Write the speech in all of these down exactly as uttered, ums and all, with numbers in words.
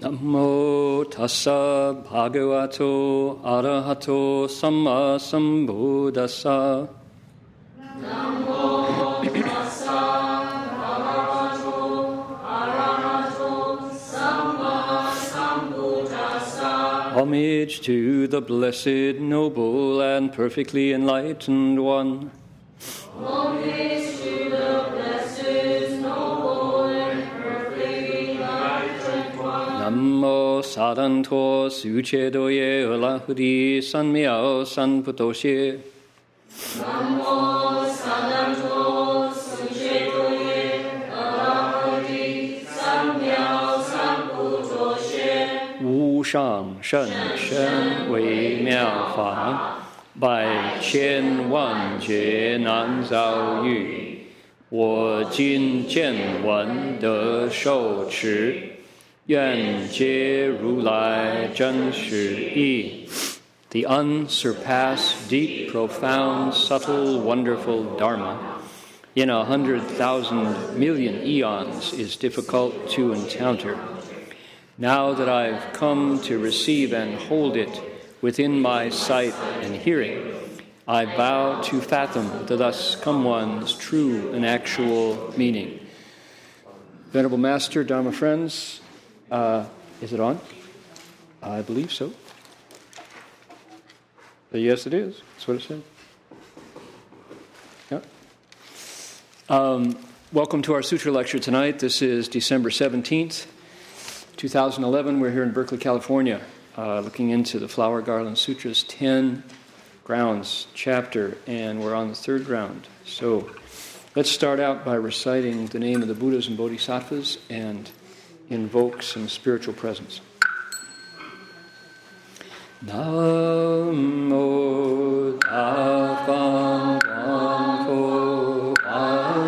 Namo tassa bhagavato arahato sammasambuddhassa. Namo tassa bhagavato arahato sammasambuddhassa. Homage to the blessed, noble, and perfectly enlightened one. Homage to the blessed, noble, and perfectly enlightened one. Namo saranto suchedoye ulahudi sanmiao sanputoshe. Namo saranto suchedoye ulahudi sanmiao sanputoshe. Wu shang shen shen wei miao fa. Bai qian wan jie nan zao yu, wo jin jian wen de shou chi, yuan jie ru lai zhen shi yi. The unsurpassed, deep, profound, subtle, wonderful Dharma, in a hundred thousand million eons, is difficult to encounter. Now that I've come to receive and hold it, within my sight and hearing, I vow to fathom the thus come one's true and actual meaning. Venerable Master, Dharma friends, uh, is it on? I believe so. But yes, it is. That's what it said. Yeah. Um, welcome to our sutra lecture tonight. This is December seventeenth, twenty eleven. We're here in Berkeley, California. Uh, looking into the Flower Garland Sutra's ten grounds chapter, and we're on the third ground. So let's start out by reciting the name of the Buddhas and Bodhisattvas and invoke some spiritual presence. Namo Tassa Bhagavato Arahato.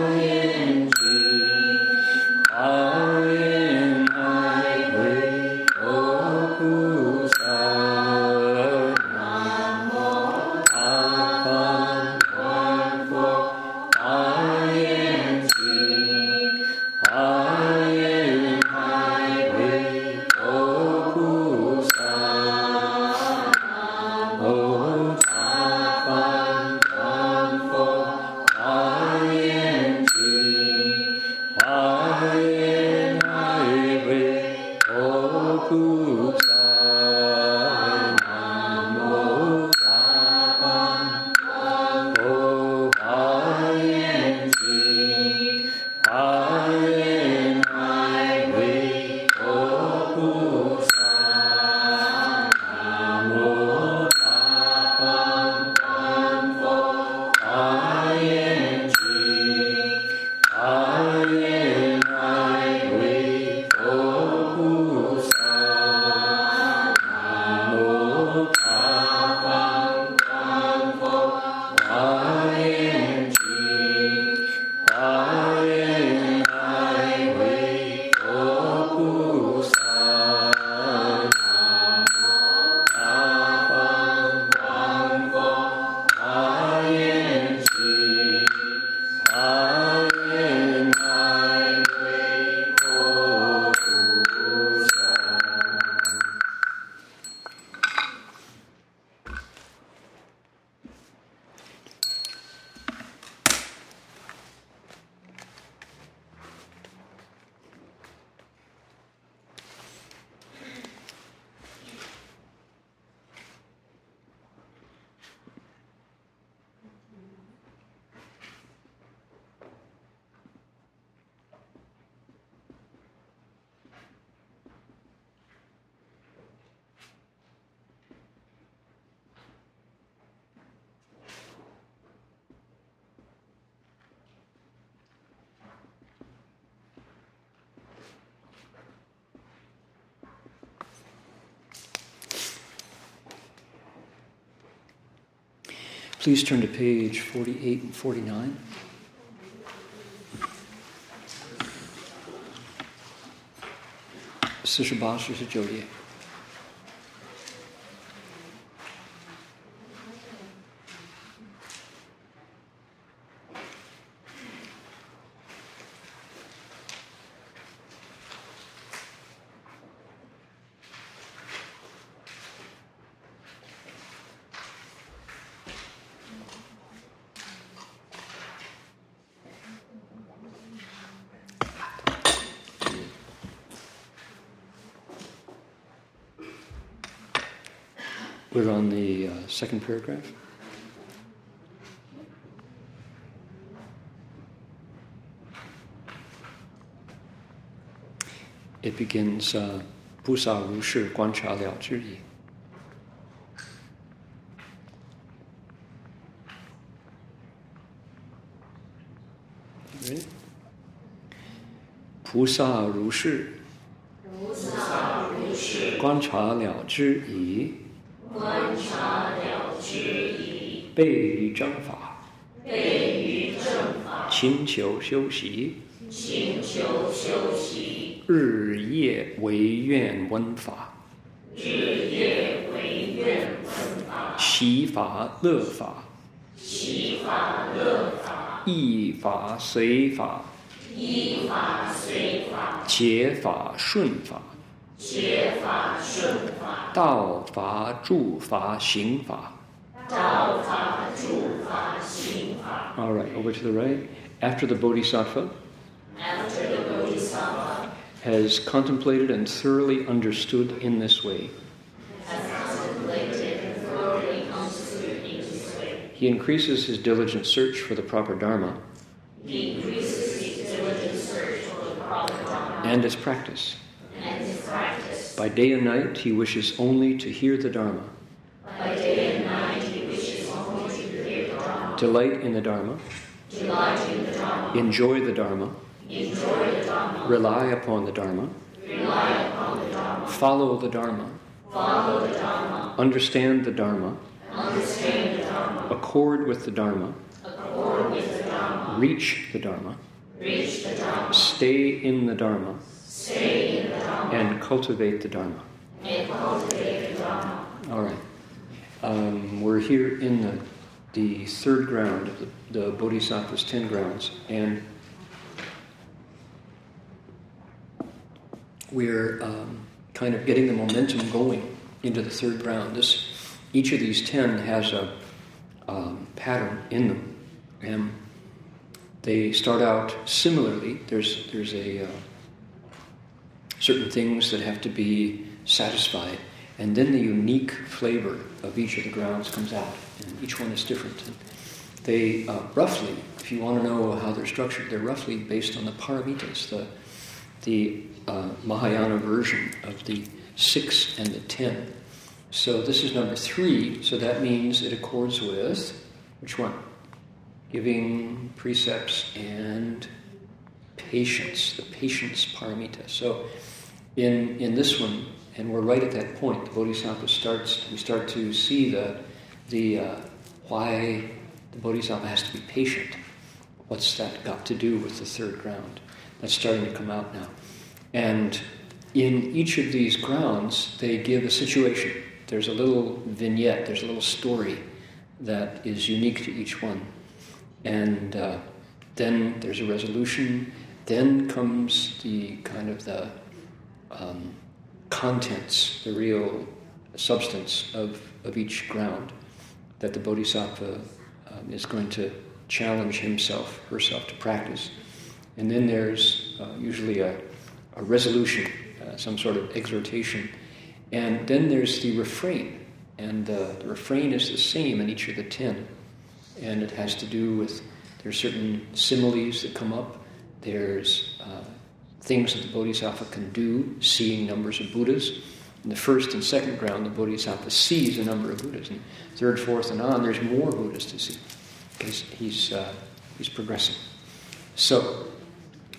Please turn to page forty-eight and forty-nine. Sishabhasya Sajodhya. We're on the uh, second paragraph. It begins, uh, Busa Ru Shi Guan Cha Liao Zhi Yi. Ready? Busa Ru Shi Guan Cha Liao Zhi Yi. Guan Cha Liao Zhi Yi. Bei Yu Zhang Fa. Bei Yu Zhang Fa. Qin Qiu Xiu Xi. Qin Qiu Xiu Xi. 日夜唯愿闻法 习法乐法 依法随法 解法顺法 道法住法行法 All right, over to the right. After the Bodhisattva After the Bodhisattva has contemplated and thoroughly understood in this way, he increases his diligent search for the proper Dharma and its practice. By day and night, he wishes only to hear the Dharma, delight in the Dharma, enjoy the Dharma, Enjoy the Dharma. Rely upon the Dharma. Rely upon the Dharma. Follow the Dharma. Follow the Dharma. Understand the Dharma. Understand the Dharma. Accord with the Dharma. Accord with the Dharma. Reach the Dharma. Reach the Dharma. Stay in the Dharma. Stay in the Dharma. And cultivate the Dharma. And cultivate the Dharma. All right. Um, we're here in the the third ground of the, the Bodhisattva's ten grounds, and we're um, kind of getting the momentum going into the third ground. This, each of these ten has a um, pattern in them, and they start out similarly. There's there's a uh, certain things that have to be satisfied, and then the unique flavor of each of the grounds comes out, and each one is different. And they uh, roughly, if you want to know how they're structured, they're roughly based on the paramitas, the the Uh, Mahayana version of the six and the ten. So this is number three, so that means it accords with, which one? Giving, precepts, and patience, the patience paramita. So in in this one, and we're right at that point, the Bodhisattva starts, we start to see the, the uh, why the Bodhisattva has to be patient. What's that got to do with the third ground? That's starting to come out now. And in each of these grounds, they give a situation. There's a little vignette, there's a little story that is unique to each one. And uh, then there's a resolution. Then comes the kind of the um, contents, the real substance of, of each ground that the Bodhisattva um, is going to challenge himself, herself to practice. And then there's uh, usually a a resolution, uh, some sort of exhortation. And then there's the refrain. And uh, the refrain is the same in each of the ten. And it has to do with, there's certain similes that come up. There's uh, things that the Bodhisattva can do, seeing numbers of Buddhas. In the first and second ground, the Bodhisattva sees a number of Buddhas. And third, fourth, and on, there's more Buddhas to see, because he's, uh, he's progressing. So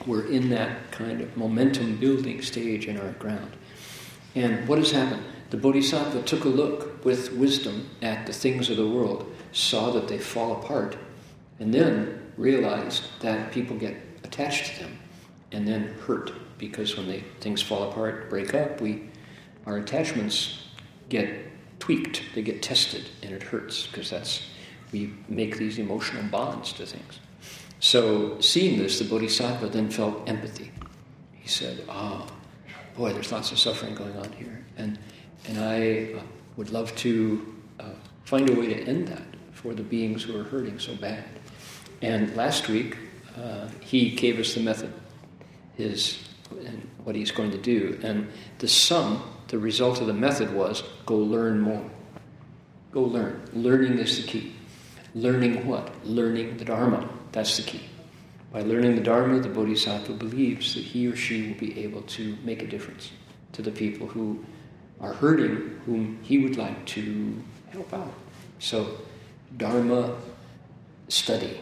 we're in that kind of momentum-building stage in our ground. And what has happened? The Bodhisattva took a look with wisdom at the things of the world, saw that they fall apart, and then realized that people get attached to them and then hurt, because when they, things fall apart, break up, we, our attachments get tweaked, they get tested, and it hurts, because that's, we make these emotional bonds to things. So, seeing this, the Bodhisattva then felt empathy. He said, ah, oh, boy, there's lots of suffering going on here. And and I uh, would love to uh, find a way to end that for the beings who are hurting so bad. And last week, uh, he gave us the method, his and what he's going to do. And the sum, the result of the method was, go learn more. Go learn. Learning is the key. Learning what? Learning the Dharma. That's the key. By learning the Dharma, the Bodhisattva believes that he or she will be able to make a difference to the people who are hurting, whom he would like to help out. So Dharma study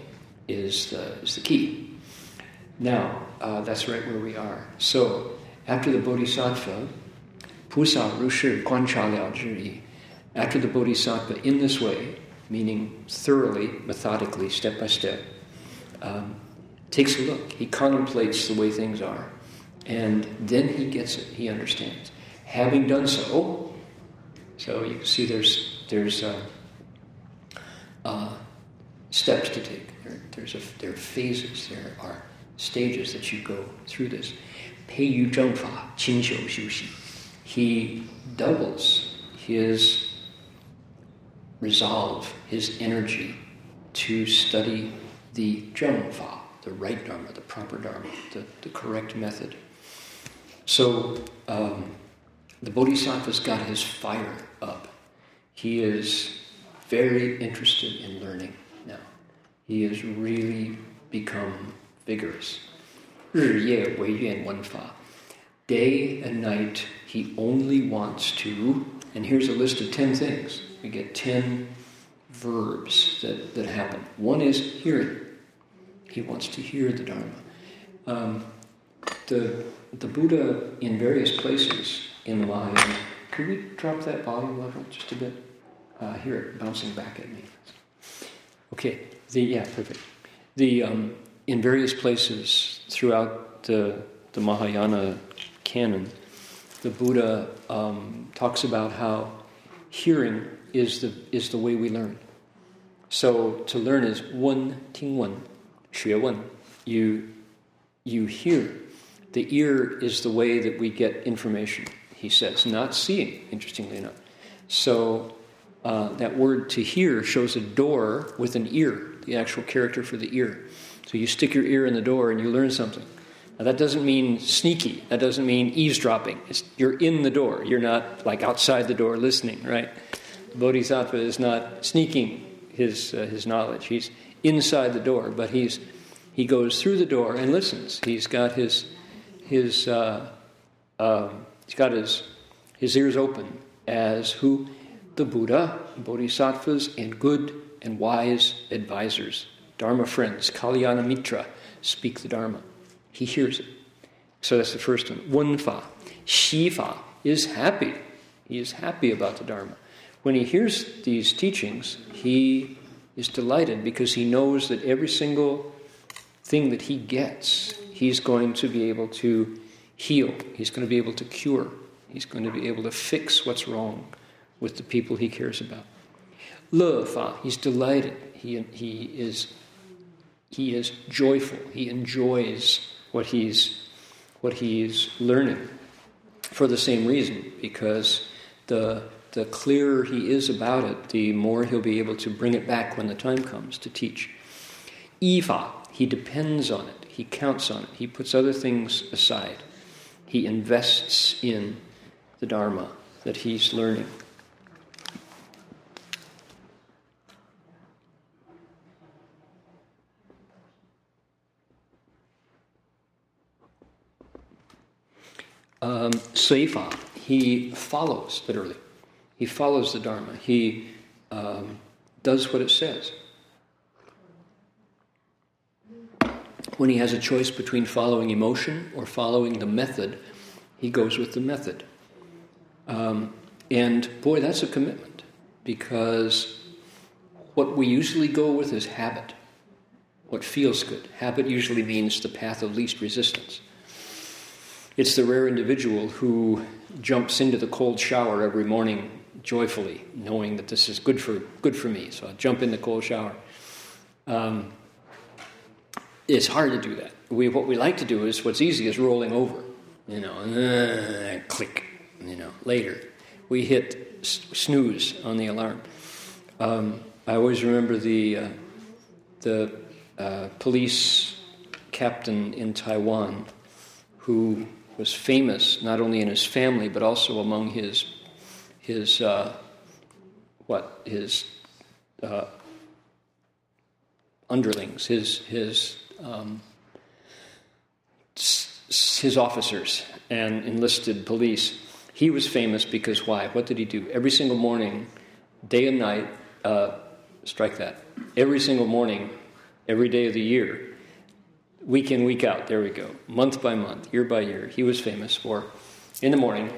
is the, is the key. Now, uh, that's right where we are. So, after the Bodhisattva, Pusa Rushi Guancha Liao Jiri, after the Bodhisattva in this way, meaning thoroughly, methodically, step by step, um, takes a look. He contemplates the way things are. And then he gets it. He understands. Having done so, so you can see there's there's uh, uh, steps to take. There, there's a, there are phases. There are stages that you go through this. Pei Yu Zheng Fa, Qin Xiu Xiu Xi. He doubles his resolve, his energy to study the Zheng Fa, the right Dharma, the proper Dharma, the, the correct method. So um, the Bodhisattva's got his fire up. He is very interested in learning now. He has really become vigorous. Day and night, he only wants to, and here's a list of ten things. We get ten verbs that, that happen. One is hearing. He wants to hear the Dharma. Um, the the Buddha, in various places in the Mahayana, can we drop that volume level just a bit? Uh, I hear it bouncing back at me. Okay, the yeah, perfect. The um, in various places throughout the, the Mahayana canon, the Buddha um, talks about how hearing is the is the way we learn. So to learn is one ting one. You, you hear. The ear is the way that we get information, he says, not seeing, interestingly enough. So uh, that word to hear shows a door with an ear, the actual character for the ear. So you stick your ear in the door and you learn something. Now that doesn't mean sneaky. That doesn't mean eavesdropping. It's, you're in the door. You're not like outside the door listening, right? The Bodhisattva is not sneaking his uh, his knowledge. He's inside the door, but he's he goes through the door and listens. He's got his his uh, uh, he's got his his ears open as who the Buddha, Bodhisattvas, and good and wise advisors, Dharma friends, Kalyanamitra, speak the Dharma. He hears it. So that's the first one. One fa, Shifa is happy. He is happy about the Dharma. When he hears these teachings, he is delighted because he knows that every single thing that he gets, he's going to be able to heal. He's going to be able to cure. He's going to be able to fix what's wrong with the people he cares about. Le fa, he's delighted. He he is he is joyful. He enjoys what he's what he's learning. For the same reason, because the The clearer he is about it, the more he'll be able to bring it back when the time comes to teach. Ifa, he depends on it. He counts on it. He puts other things aside. He invests in the Dharma that he's learning. Um, Seifa, he follows, literally. He follows the Dharma. He um, does what it says. When he has a choice between following emotion or following the method, he goes with the method. Um, and boy, that's a commitment, because what we usually go with is habit, what feels good. Habit usually means the path of least resistance. It's the rare individual who jumps into the cold shower every morning joyfully, knowing that this is good for good for me, so I'll jump in the cold shower. Um, it's hard to do that. We, what we like to do is, what's easy is rolling over, you know, uh, click, you know, later. We hit s- snooze on the alarm. Um, I always remember the, uh, the uh, police captain in Taiwan who was famous not only in his family but also among his his uh, what his uh, underlings, his his um, his officers and enlisted police. He was famous because why? What did he do? Every single morning, day and night, uh, strike that. Every single morning, every day of the year, week in, week out, there we go, month by month, year by year, he was famous for, in the morning,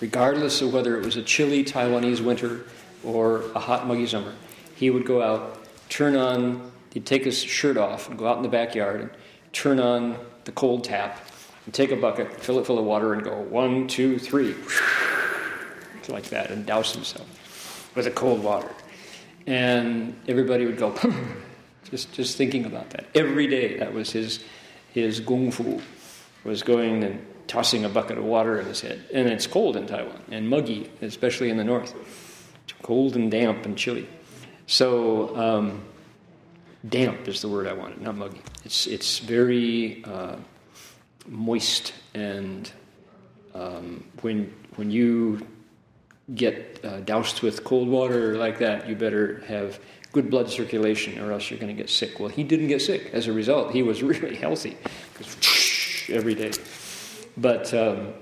regardless of whether it was a chilly Taiwanese winter or a hot muggy summer, he would go out, turn on, he'd take his shirt off and go out in the backyard and turn on the cold tap and take a bucket, fill it full of water and go one, two, three, like that, and douse himself with the cold water. And everybody would go, just just thinking about that. Every day, that was his his kung fu, was going and tossing a bucket of water in his head. And it's cold in Taiwan, and muggy, especially in the north. It's cold and damp and chilly. So um, damp is the word I wanted, not muggy. It's it's very uh, moist, and um, when when you get uh, doused with cold water like that, you better have good blood circulation or else you're going to get sick. Well, he didn't get sick. As a result, he was really healthy every day. But um,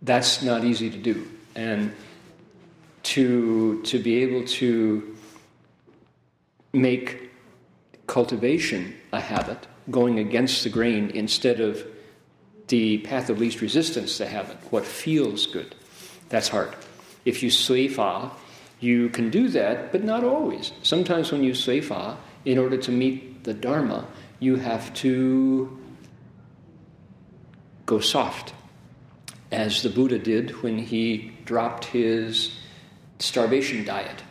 that's not easy to do. And to to be able to make cultivation a habit, going against the grain instead of the path of least resistance the habit, what feels good, that's hard. If you sui fa, you can do that, but not always. Sometimes when you sui fa, in order to meet the Dharma, you have to go soft, as the Buddha did when he dropped his starvation diet.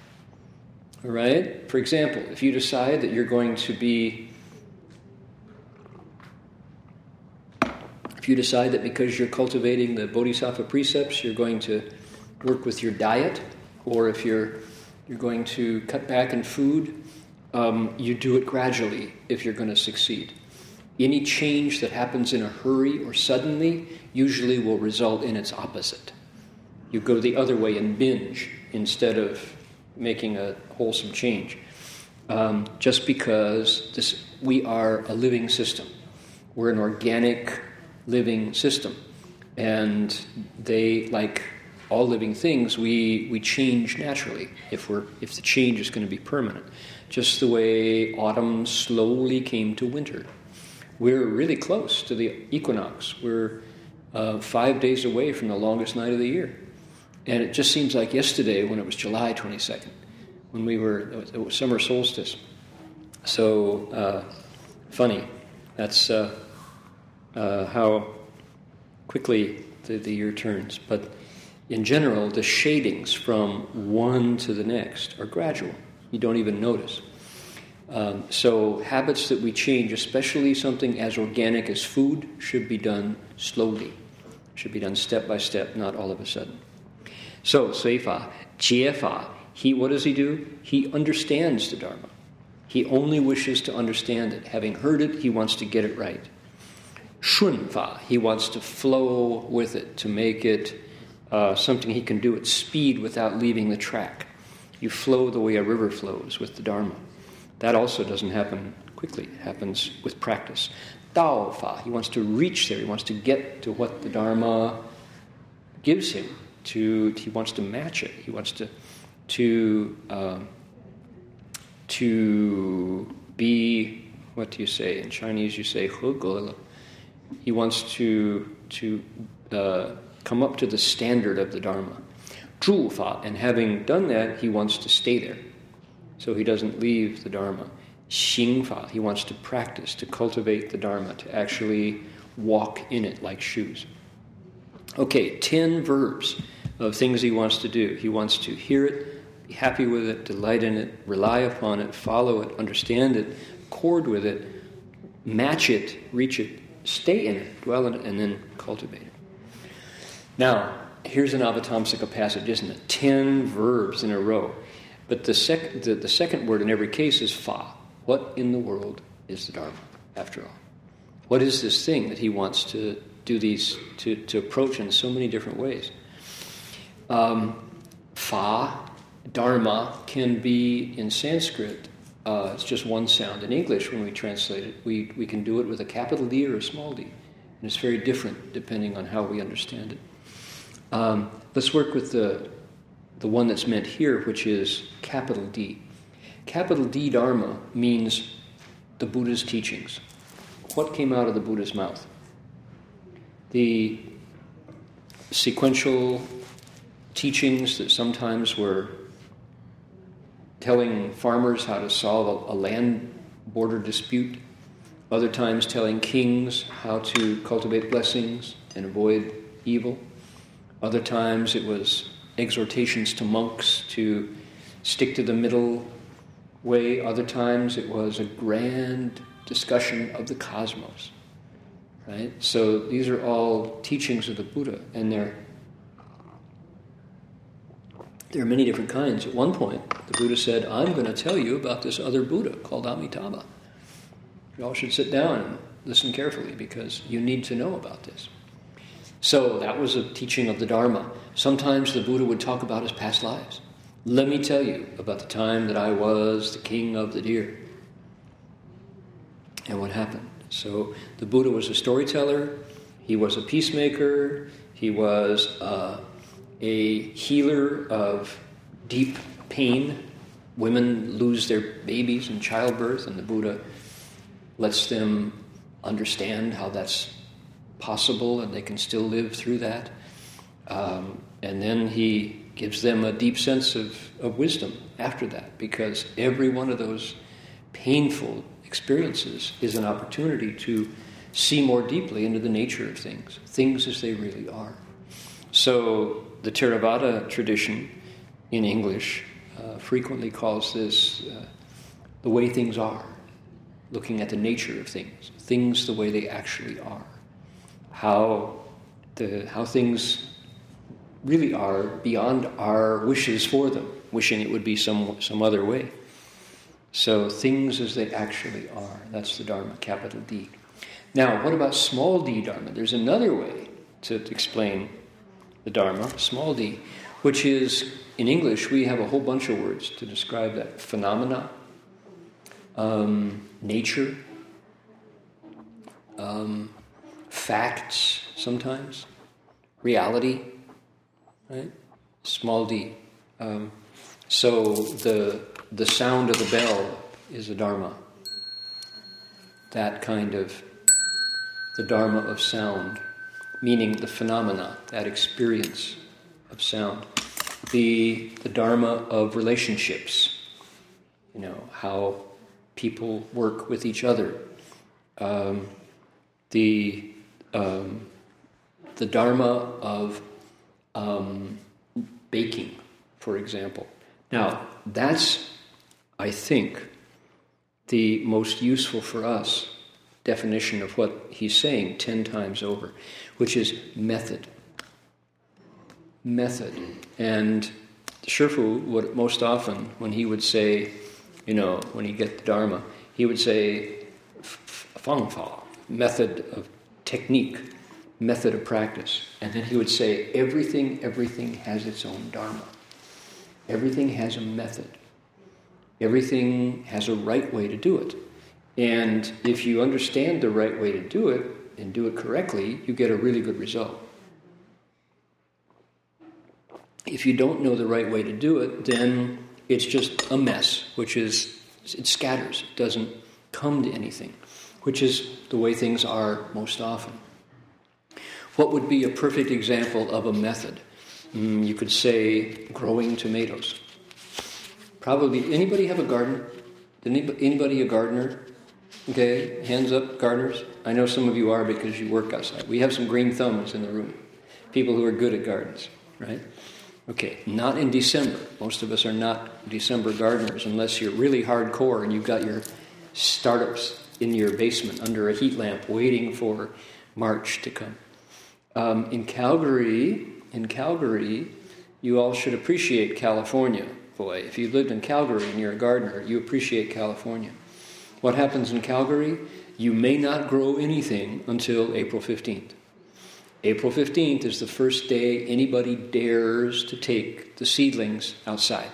All right? For example, if you decide that you're going to be, if you decide that because you're cultivating the Bodhisattva precepts, you're going to work with your diet, or if you're you're going to cut back in food, um, you do it gradually if you're going to succeed. Any change that happens in a hurry or suddenly usually will result in its opposite. You go the other way and binge instead of making a wholesome change. Um, just because this, we are a living system. We're an organic living system. And they, like all living things, we, we change naturally if we're if the change is going to be permanent. Just the way autumn slowly came to winter. We're really close to the equinox. We're uh, five days away from the longest night of the year. And it just seems like yesterday when it was July twenty-second, when we were, it was summer solstice. So uh, funny. That's uh, uh, how quickly the, the year turns. But in general, the shadings from one to the next are gradual. You don't even notice. Um, so habits that we change, especially something as organic as food, should be done slowly, should be done step by step, not all of a sudden. So, Seifa, Chiefa, he, what does he do? He understands the Dharma. He only wishes to understand it. Having heard it, he wants to get it right. Shunfa, he wants to flow with it, to make it uh, something he can do at speed without leaving the track. You flow the way a river flows with the Dharma. That also doesn't happen quickly. It happens with practice. Dao Fa, he wants to reach there. He wants to get to what the Dharma gives him. To he wants to match it. He wants to to um, to be. What do you say in Chinese? You say "huguo." He wants to to uh, come up to the standard of the Dharma. Zhu Fa, and having done that, he wants to stay there. So he doesn't leave the Dharma. Xingfa, he wants to practice, to cultivate the Dharma, to actually walk in it like shoes. Okay, ten verbs of things he wants to do. He wants to hear it, be happy with it, delight in it, rely upon it, follow it, understand it, accord with it, match it, reach it, stay in it, dwell in it, and then cultivate it. Now, here's an Avatamsaka passage, isn't it? Ten verbs in a row. But the, sec- the, the second word in every case is fa. What in the world is the Dharma, after all? What is this thing that he wants to do these, to, to approach in so many different ways? Um, fa Dharma can be in Sanskrit. Uh, it's just one sound. In English, when we translate it, we, we can do it with a capital D or a small d. And it's very different depending on how we understand it. Um, let's work with the the one that's meant here, which is capital D. Capital D Dharma means the Buddha's teachings. What came out of the Buddha's mouth? The sequential teachings that sometimes were telling farmers how to solve a land border dispute, other times telling kings how to cultivate blessings and avoid evil. Other times it was exhortations to monks to stick to the middle way. Other times it was a grand discussion of the cosmos. Right? So these are all teachings of the Buddha, and there, there are many different kinds. At one point, the Buddha said, I'm going to tell you about this other Buddha called Amitabha. You all should sit down and listen carefully because you need to know about this. So that was a teaching of the Dharma. Sometimes the Buddha would talk about his past lives. Let me tell you about the time that I was the king of the deer and what happened. So the Buddha was a storyteller, he was a peacemaker, he was uh, a healer of deep pain. Women lose their babies in childbirth, and the Buddha lets them understand how that's possible and they can still live through that. Um, and then he gives them a deep sense of, of wisdom after that, because every one of those painful experiences is an opportunity to see more deeply into the nature of things, things as they really are. So the Theravada tradition in English uh, frequently calls this uh, the way things are, looking at the nature of things, things the way they actually are, how the how things really are beyond our wishes for them, wishing it would be some some other way. So things as they actually are, that's the Dharma, capital D. Now, what about small d Dharma? There's another way to explain the Dharma, small d, which is, in English, we have a whole bunch of words to describe that. Phenomena, um, nature, um, facts sometimes, reality, right? Small d. Um, so the the sound of the bell is a Dharma. That kind of the Dharma of sound, meaning the phenomena, that experience of sound. The the Dharma of relationships, you know, how people work with each other. Um, the um, the Dharma of Um, baking, for example. Now, that's, I think, the most useful for us definition of what he's saying ten times over, which is method. Method. And Shifu would most often, when he would say, you know, when he'd get the Dharma, he would say, fangfa, method of technique, method of practice. And then he would say, everything, everything has its own Dharma. Everything has a method. Everything has a right way to do it. And if you understand the right way to do it, and do it correctly, you get a really good result. If you don't know the right way to do it, then it's just a mess, which is, it scatters. It doesn't come to anything, which is the way things are most often. What would be a perfect example of a method? Mm, you could say growing tomatoes. Probably, anybody have a garden? Anybody a gardener? Okay, hands up, gardeners. I know some of you are because you work outside. We have some green thumbs in the room. People who are good at gardens, right? Okay, not in December. Most of us are not December gardeners unless you're really hardcore and you've got your startups in your basement under a heat lamp waiting for March to come. Um, in Calgary, in Calgary, you all should appreciate California. Boy, if you lived in Calgary and you're a gardener, you appreciate California. What happens in Calgary? You may not grow anything until April fifteenth. April fifteenth is the first day anybody dares to take the seedlings outside.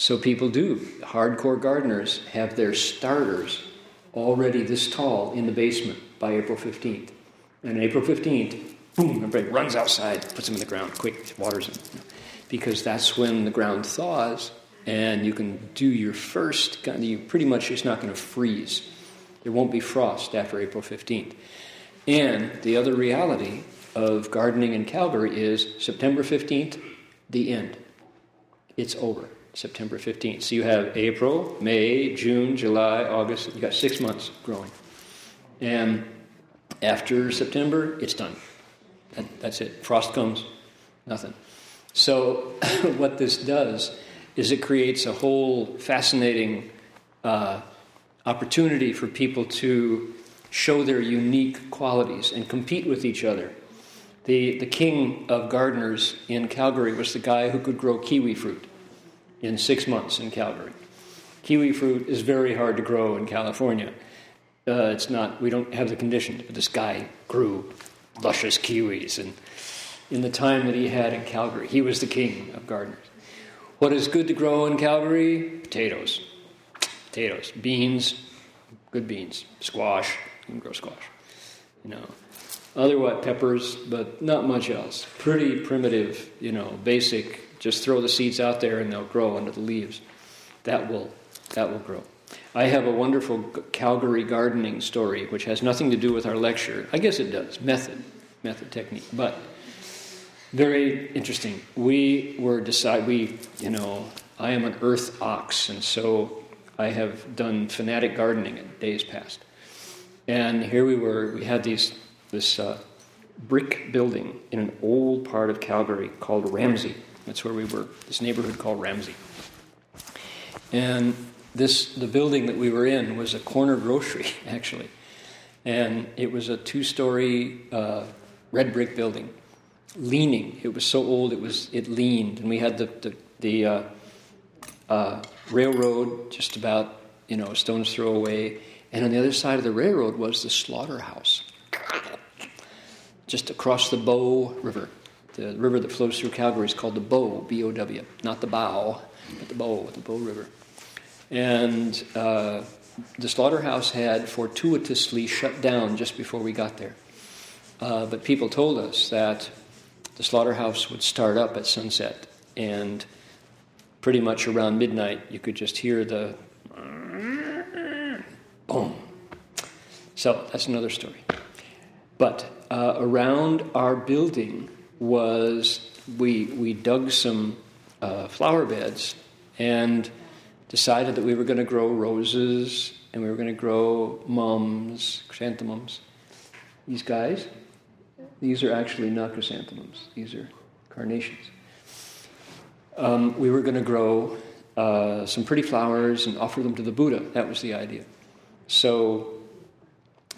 So people do. Hardcore gardeners have their starters already this tall in the basement by April fifteenth. And on April fifteenth, boom, everybody runs outside, puts them in the ground, quick, waters them. Because that's when the ground thaws and you can do your first, you pretty much, it's not going to freeze. There won't be frost after April fifteenth. And the other reality of gardening in Calgary is September fifteenth, the end. It's over, September fifteenth. So you have April, May, June, July, August. You got six months growing. And after September, it's done. That, that's it. Frost comes, nothing. So what this does is it creates a whole fascinating uh, opportunity for people to show their unique qualities and compete with each other. The the king of gardeners in Calgary was the guy who could grow kiwi fruit in six months in Calgary. Kiwi fruit is very hard to grow in California. Uh, it's not, we don't have the conditions, but this guy grew luscious kiwis and in the time that he had in Calgary. He was the king of gardeners. What is good to grow in Calgary? Potatoes. Potatoes. Beans. Good beans. Squash. You can grow squash. You know. Otherwise, peppers, but not much else. Pretty primitive, you know, basic. Just throw the seeds out there and they'll grow under the leaves. That will, that will grow. I have a wonderful Calgary gardening story, which has nothing to do with our lecture. I guess it does. Method, method, technique, but very interesting. We were decide. We, you know, I am an earth ox, and so I have done fanatic gardening in days past. And here we were. We had these. This uh, brick building in an old part of Calgary called Ramsey. That's where we were, this neighborhood called Ramsey. And this the building that we were in was a corner grocery, actually. And it was a two-story uh, red brick building, leaning. It was so old, it was it leaned. And we had the, the, the uh, uh, railroad just about, you know, a stone's throw away. And on the other side of the railroad was the slaughterhouse. Just across the Bow River. The river that flows through Calgary is called the Bow, B O W. Not the Bow, but the Bow, the Bow River. And uh, the slaughterhouse had fortuitously shut down just before we got there. Uh, but people told us that the slaughterhouse would start up at sunset. And pretty much around midnight, you could just hear the boom. So that's another story. But uh, around our building was, we we dug some uh, flower beds and decided that we were going to grow roses and we were going to grow mums, chrysanthemums. These guys, these are actually not chrysanthemums. These are carnations. Um, we were going to grow uh, some pretty flowers and offer them to the Buddha. That was the idea. So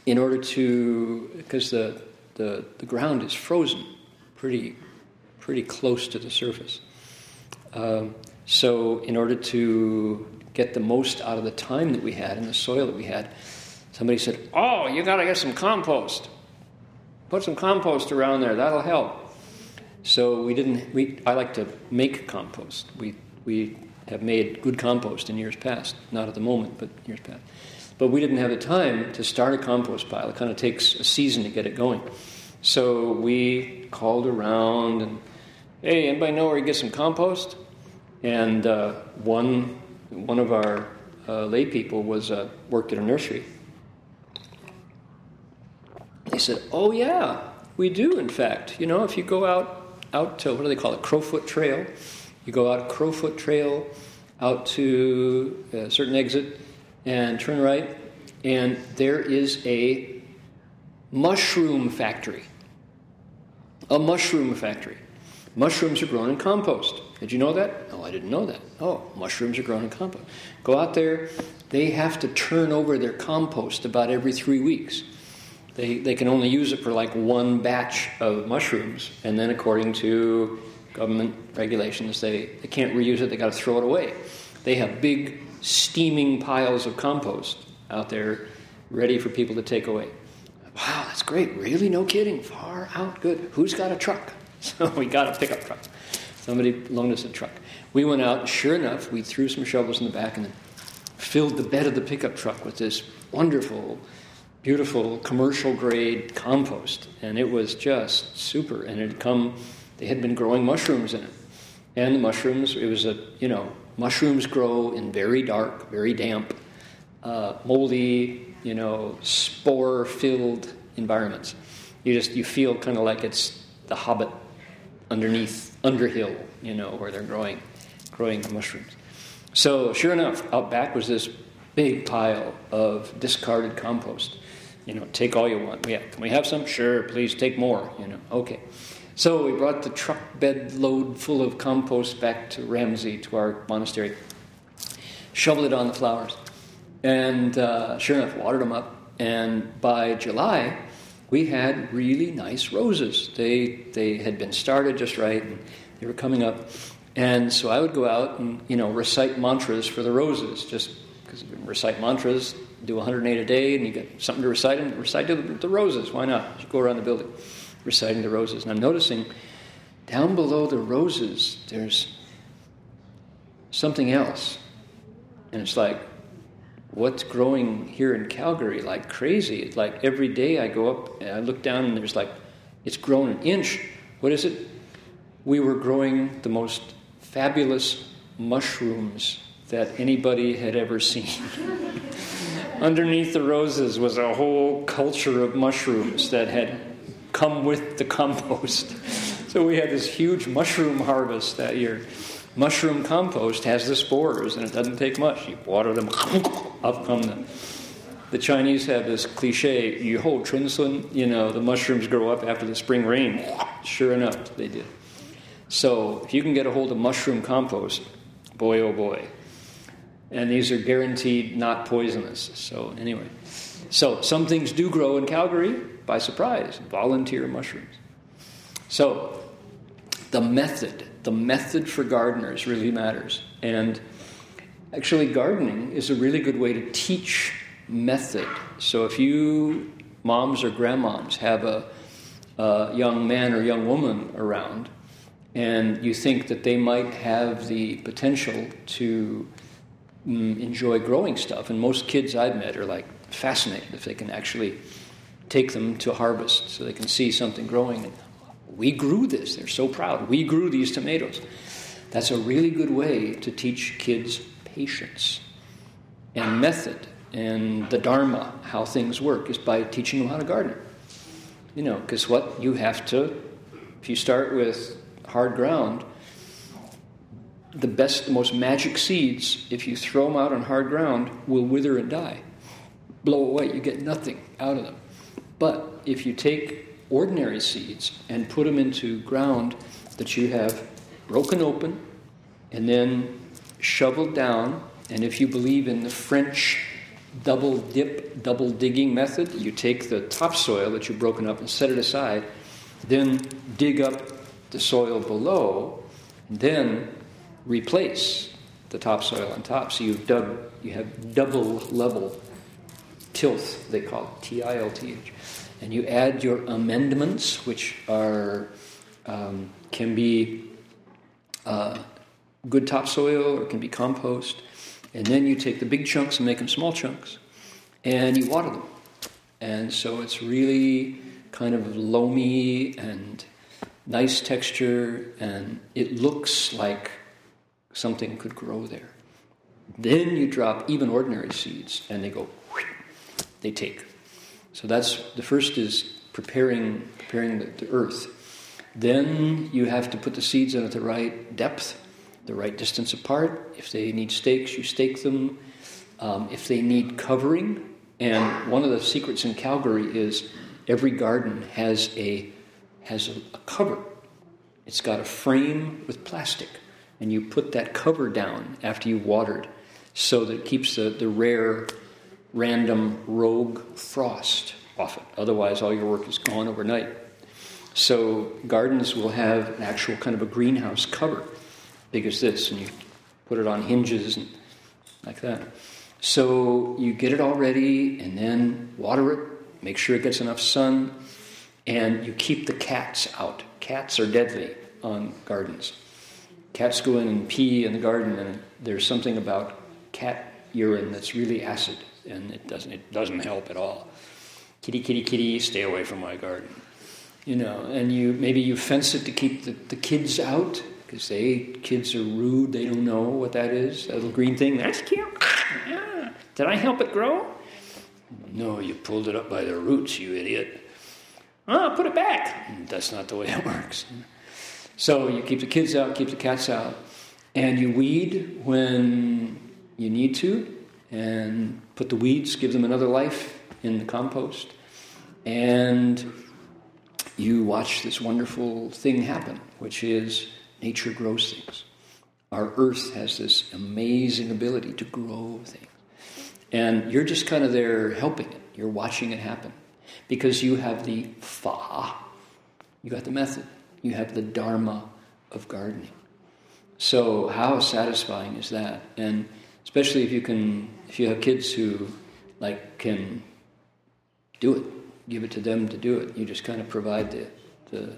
in order to, because the, the, the ground is frozen pretty pretty close to the surface. Um, so in order to get the most out of the time that we had and the soil that we had, somebody said, oh, you got to get some compost. Put some compost around there. That'll help. So we didn't, we, I like to make compost. We, we have made good compost in years past. Not at the moment, but years past. But we didn't have the time to start a compost pile. It kind of takes a season to get it going. So we called around and, hey, anybody know where you get some compost? And uh, one one of our uh, lay people was uh, worked at a nursery. They said, oh, yeah, we do, in fact. You know, if you go out, out to, what do they call it, Crowfoot Trail. You go out Crowfoot Trail out to a certain exit, and turn right, and there is a mushroom factory. A mushroom factory. Mushrooms are grown in compost. Did you know that? No, I didn't know that. Oh, mushrooms are grown in compost. Go out there. They have to turn over their compost about every three weeks. They they can only use it for like one batch of mushrooms, and then according to government regulations, they, they can't reuse it. They got to throw it away. They have big steaming piles of compost out there ready for people to take away. Wow, that's great. Really? No kidding. Far out. Good. Who's got a truck? So we got a pickup truck. Somebody loaned us a truck. We went out, sure enough, we threw some shovels in the back and filled the bed of the pickup truck with this wonderful, beautiful commercial-grade compost. And it was just super. And it had come, they had been growing mushrooms in it. And the mushrooms, it was a, you know, mushrooms grow in very dark, very damp, uh, moldy, you know, spore-filled environments. You just, you feel kind of like it's the Hobbit underneath Underhill, you know, where they're growing, growing the mushrooms. So sure enough, out back was this big pile of discarded compost. You know, take all you want. Yeah, can we have some? Sure, please take more, you know, okay. So we brought the truck bed load full of compost back to Ramsey, to our monastery, shoveled it on the flowers, and uh, sure enough, watered them up. And by July, we had really nice roses. They they had been started just right, and they were coming up. And so I would go out and, you know, recite mantras for the roses, just because you can recite mantras, do one hundred eight a day, and you get something to recite, and recite to the, the roses. Why not? Just go around the building reciting the roses. And I'm noticing down below the roses, there's something else. And it's like, what's growing here in Calgary like crazy? It's like every day I go up and I look down and there's like, it's grown an inch. What is it? We were growing the most fabulous mushrooms that anybody had ever seen. Underneath the roses was a whole culture of mushrooms that had come with the compost. So we had this huge mushroom harvest that year. Mushroom compost has the spores, and it doesn't take much. You water them, up come them. The Chinese have this cliche, you hold chunsun, you know, the mushrooms grow up after the spring rain. Sure enough, they did. So if you can get a hold of mushroom compost, boy, oh boy. And these are guaranteed not poisonous. So anyway. So some things do grow in Calgary, by surprise, volunteer mushrooms. So the method, the method for gardeners really matters. And actually gardening is a really good way to teach method. So if you moms or grandmoms have a, a young man or young woman around and you think that they might have the potential to mm, enjoy growing stuff, and most kids I've met are like fascinated if they can actually take them to harvest so they can see something growing. And we grew this. They're so proud. We grew these tomatoes. That's a really good way to teach kids patience and method and the Dharma, how things work, is by teaching them how to garden. You know, because what you have to, if you start with hard ground, the best, the most magic seeds, if you throw them out on hard ground, will wither and die, blow away. You get nothing out of them. But if you take ordinary seeds and put them into ground that you have broken open and then shoveled down, and if you believe in the French double dip, double digging method, you take the topsoil that you've broken up and set it aside, then dig up the soil below, and then replace the topsoil on top. So you've dug, you have double level tilth, they call it, T I L T H. And you add your amendments, which are um, can be uh, good topsoil or can be compost. And then you take the big chunks and make them small chunks, and you water them. And so it's really kind of loamy and nice texture, and it looks like something could grow there. Then you drop even ordinary seeds, and they go, they take. So that's the first is preparing preparing the, the earth. Then you have to put the seeds in at the right depth, the right distance apart. If they need stakes, you stake them. Um, if they need covering, and one of the secrets in Calgary is every garden has a has a, a cover. It's got a frame with plastic, and you put that cover down after you've watered, so that it keeps the, the rare random rogue frost off it. Otherwise, all your work is gone overnight. So gardens will have an actual kind of a greenhouse cover, big as this, and you put it on hinges and like that. So you get it all ready, and then water it, make sure it gets enough sun, and you keep the cats out. Cats are deadly on gardens. Cats go in and pee in the garden, and there's something about cat urine that's really acid, and it doesn't it doesn't help at all. Kitty, kitty, kitty, stay away from my garden. You know, and you maybe you fence it to keep the, the kids out, because they kids are rude, they don't know what that is. That little green thing, that's cute. Yeah. Did I help it grow? No, you pulled it up by the roots, you idiot. Oh, put it back. That's not the way it works. So you keep the kids out, keep the cats out, and you weed when you need to, and put the weeds, give them another life in the compost, and you watch this wonderful thing happen, which is nature grows things. Our earth has this amazing ability to grow things. And you're just kind of there helping it. You're watching it happen. Because you have the fa, you got the method. You have the dharma of gardening. So how satisfying is that? And especially if you can, if you have kids who like can do it, give it to them to do it. You just kind of provide the the,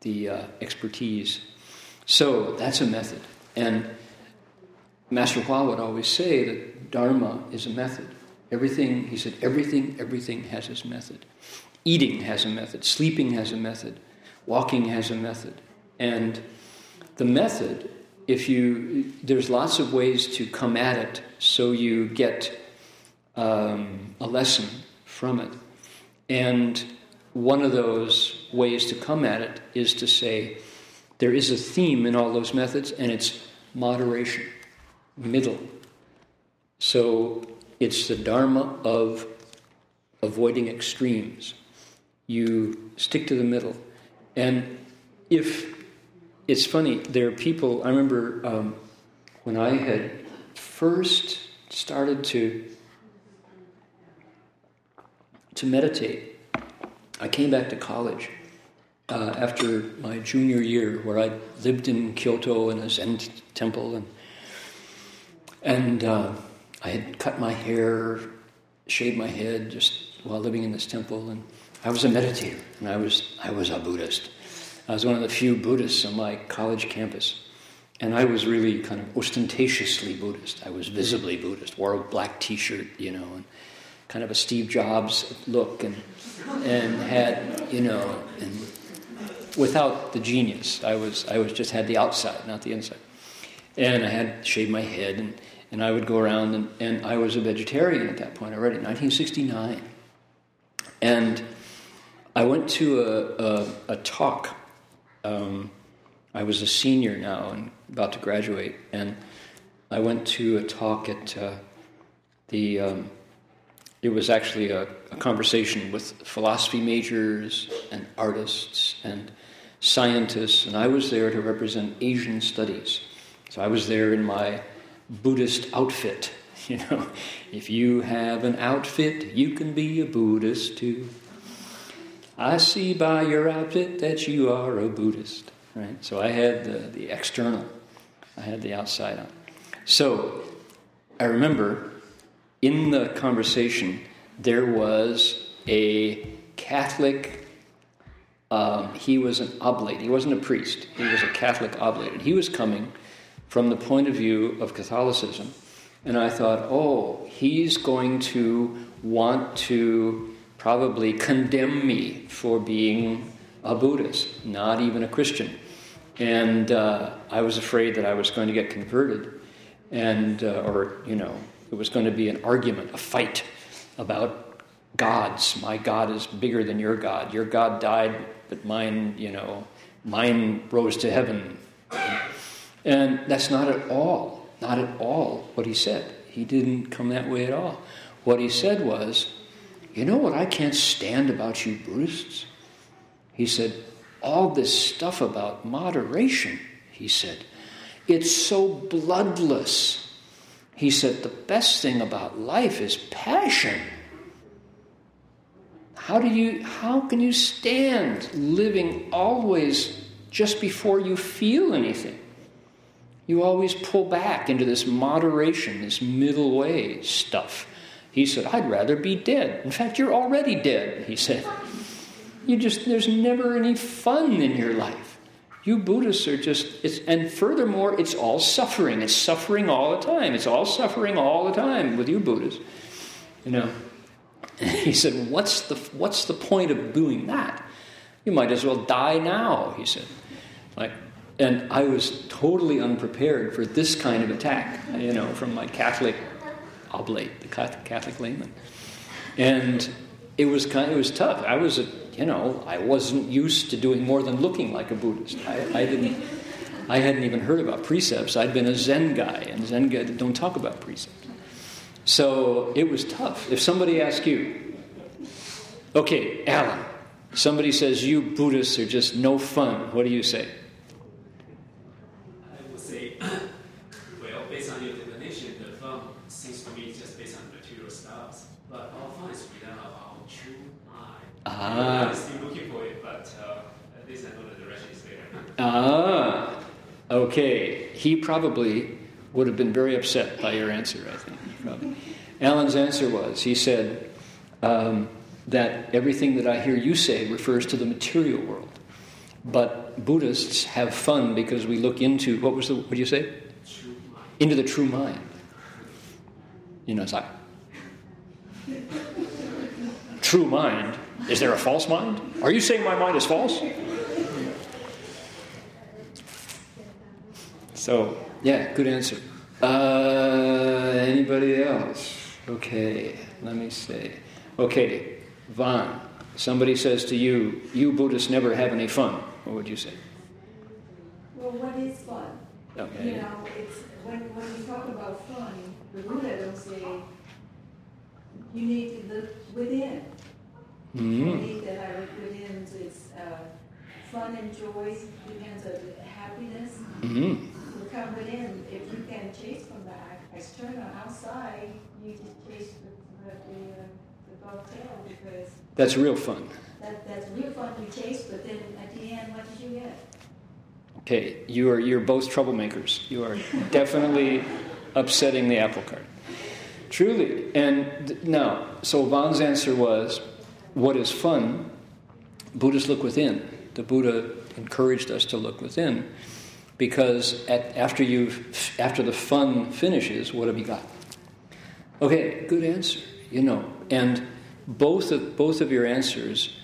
the uh, expertise. So that's a method. And Master Hua would always say that dharma is a method. Everything, he said, everything, everything has its method. Eating has a method. Sleeping has a method. Walking has a method. And the method, if you, there's lots of ways to come at it so you get um, a lesson from it. And one of those ways to come at it is to say there is a theme in all those methods, and it's moderation, middle. So it's the dharma of avoiding extremes. You stick to the middle. And if, it's funny, there are people, I remember um, when I had first started to to meditate, I came back to college uh, after my junior year where I lived in Kyoto in a Zen temple, and and uh, I had cut my hair, shaved my head just while living in this temple, and I was a meditator, and I was I was a Buddhist. I was one of the few Buddhists on my college campus, and I was really kind of ostentatiously Buddhist. I was visibly Buddhist, wore a black T-shirt, you know, and kind of a Steve Jobs look, and and had, you know, and without the genius. I was I was just had the outside, not the inside. And I had shaved my head, and, and I would go around, and, and I was a vegetarian at that point already, nineteen sixty-nine, and I went to a, a, a talk. Um, I was a senior now and about to graduate, and I went to a talk at uh, the. Um, it was actually a, a conversation with philosophy majors and artists and scientists, and I was there to represent Asian studies. So I was there in my Buddhist outfit. You know, if you have an outfit, you can be a Buddhist too. I see by your outfit that you are a Buddhist, right? So I had the, the external, I had the outside on. So I remember in the conversation there was a Catholic. Um, he was an oblate. He wasn't a priest. He was a Catholic oblate, and he was coming from the point of view of Catholicism. And I thought, oh, he's going to want to probably condemn me for being a Buddhist, not even a Christian. And uh, I was afraid that I was going to get converted, and uh, or, you know, it was going to be an argument, a fight about gods. My God is bigger than your God. Your God died, but mine, you know, mine rose to heaven. And that's not at all, not at all what he said. He didn't come that way at all. What he said was, you know what I can't stand about you Buddhists? He said, all this stuff about moderation, he said, it's so bloodless. He said, the best thing about life is passion. How do you, how can you stand living always just before you feel anything? You always pull back into this moderation, this middle way stuff. He said, I'd rather be dead. In fact, you're already dead, he said. You just, there's never any fun in your life. You Buddhists are just, it's, and furthermore, it's all suffering. It's suffering all the time. It's all suffering all the time with you Buddhists. You know, he said, what's the what's the point of doing that? You might as well die now, he said. Like, and I was totally unprepared for this kind of attack, you know, from my Catholic oblate, the Catholic layman. And it was kind of, it was tough. I was a You know, I wasn't used to doing more than looking like a Buddhist. I, I didn't. I hadn't even heard about precepts. I'd been a Zen guy, and Zen guys don't talk about precepts. So it was tough. If somebody asks you, "Okay, Alan," somebody says, "You Buddhists are just no fun." What do you say? I would say, well, based on your definition, the fun seems to me just based on material stuff. But all fun is without our true mind. Ah. I'm still looking for it, but uh, at least I know the direction is there. Ah, okay. He probably would have been very upset by your answer, I think. Probably. Alan's answer was, he said, um, that everything that I hear you say refers to the material world. But Buddhists have fun because we look into, what was the, what do you say? True mind. Into the true mind. You know, it's like, true mind. Is there a false mind? Are you saying my mind is false? So, yeah, good answer. Uh, anybody else? Okay, let me see. Okay, Van, somebody says to you, you Buddhists never have any fun. What would you say? Well, what is fun? Okay. You know, it's, when, when we talk about fun, the Buddha don't say, you need to look within. Mm-hmm. I think that I look within it's uh, fun and joy, depends on happiness. Mm-hmm. We come within. If you can chase from the external outside, you can chase the, the, the above tail because that's real fun. That, that's real fun you chase, but then at the end, what did you get? Okay, you are you're both troublemakers. You are definitely upsetting the apple cart. Truly, and no. So Van's answer was. What is fun? Buddhists look within. The Buddha encouraged us to look within, because at, after you've after the fun finishes, what have you got? Okay, good answer. You know, and both of both of your answers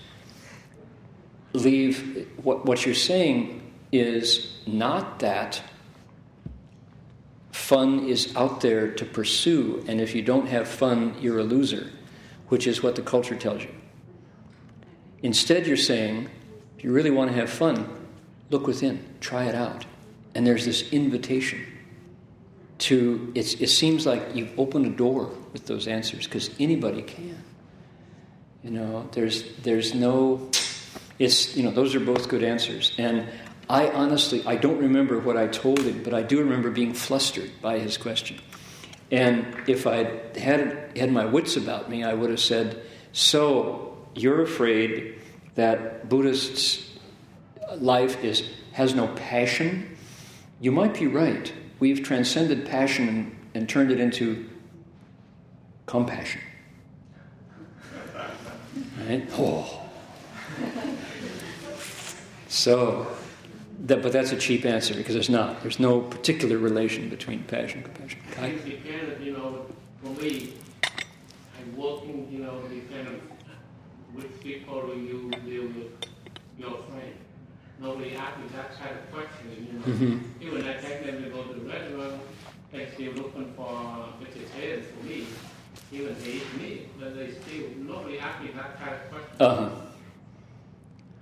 leave what what you're saying is not that fun is out there to pursue, and if you don't have fun, you're a loser, which is what the culture tells you. Instead, you're saying, if you really want to have fun, look within, try it out. And there's this invitation to, it's, it seems like you've opened a door with those answers, because anybody can. You know, there's there's no, it's, you know, those are both good answers. And I honestly, I don't remember what I told him, but I do remember being flustered by his question. And if I had had my wits about me, I would have said, so, you're afraid that Buddhists' life is has no passion? You might be right. We've transcended passion and, and turned it into compassion. Right? Oh. So, that, but that's a cheap answer because it's not. There's no particular relation between passion and compassion. I think kind of, you know, for me, I'm working, you know, the kind of with people you deal with, your friend. Nobody asks you that kind of question, you know. Mm-hmm. Even I take them to go to the restaurant, they still looking for vegetarians for me. Even they eat meat, but they still, nobody asks you that kind of question. Uh-huh.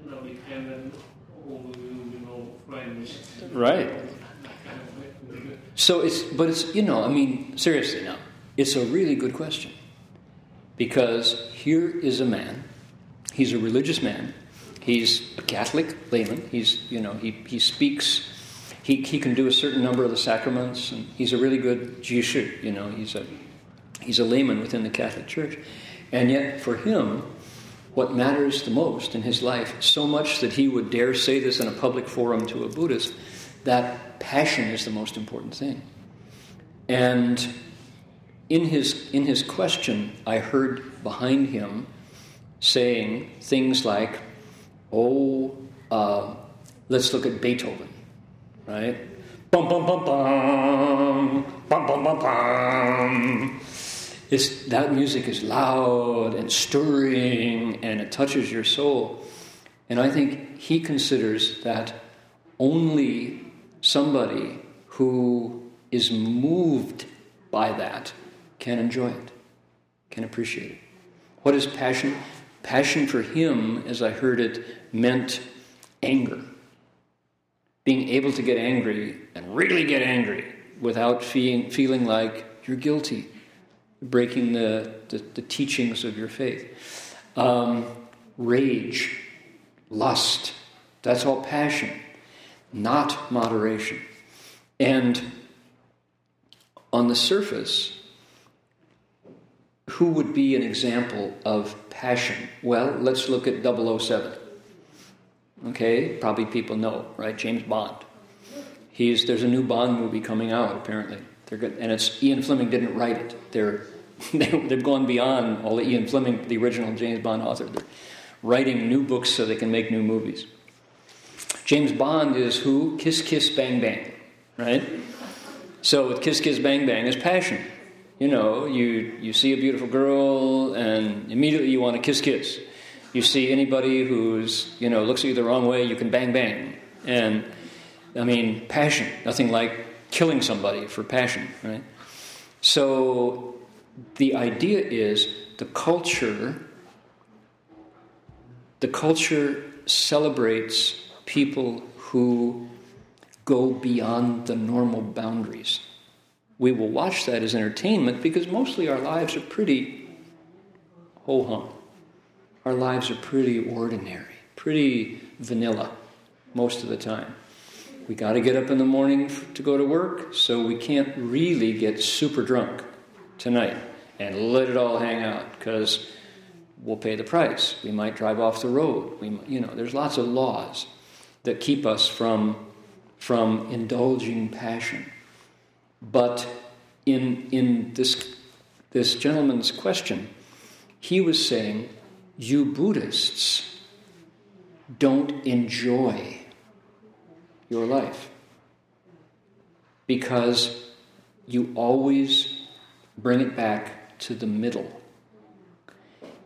You know, we can, oh, you know, friends. Right. So it's, but it's, you know, I mean, seriously now, it's a really good question. Because here is a man. He's a religious man. He's a Catholic layman. He's, you know, he, he speaks. He he can do a certain number of the sacraments, and he's a really good jishu. You know, he's a he's a layman within the Catholic Church, and yet for him, what matters the most in his life, so much that he would dare say this in a public forum to a Buddhist, that passion is the most important thing, and. In his in his question, I heard behind him saying things like, "Oh, uh, Let's look at Beethoven, right? Bum, bum, bum, bum, bum, bum, bum, bum. It's, that music is loud and stirring, and it touches your soul. And I think he considers that only somebody who is moved by that can enjoy it, can appreciate it. What is passion? Passion for him, as I heard it, meant anger. Being able to get angry and really get angry without feeling, feeling like you're guilty, breaking the, the, the teachings of your faith. Um, rage, lust, that's all passion, not moderation. And on the surface, who would be an example of passion? Well, let's look at double oh seven. Okay, probably people know, right? James Bond. He's there's a new Bond movie coming out, apparently. They're good, and it's Ian Fleming didn't write it. They're they, they've gone beyond all the Ian Fleming, the original James Bond author. They're writing new books so they can make new movies. James Bond is who? Kiss Kiss Bang Bang, right? So with Kiss Kiss Bang Bang is passion. You know, you, you see a beautiful girl and immediately you want to kiss kiss. You see anybody who's, you know, looks at you the wrong way, you can bang bang. And, I mean, passion. Nothing like killing somebody for passion, right? So the idea is the culture, the culture celebrates people who go beyond the normal boundaries. We will watch that as entertainment because mostly our lives are pretty ho-hum. Our lives are pretty ordinary, pretty vanilla most of the time. We got to get up in the morning to go to work, so we can't really get super drunk tonight and let it all hang out because we'll pay the price. We might drive off the road. We, you know, there's lots of laws that keep us from from indulging passion. But in in this this gentleman's question, he was saying, you Buddhists don't enjoy your life because you always bring it back to the middle.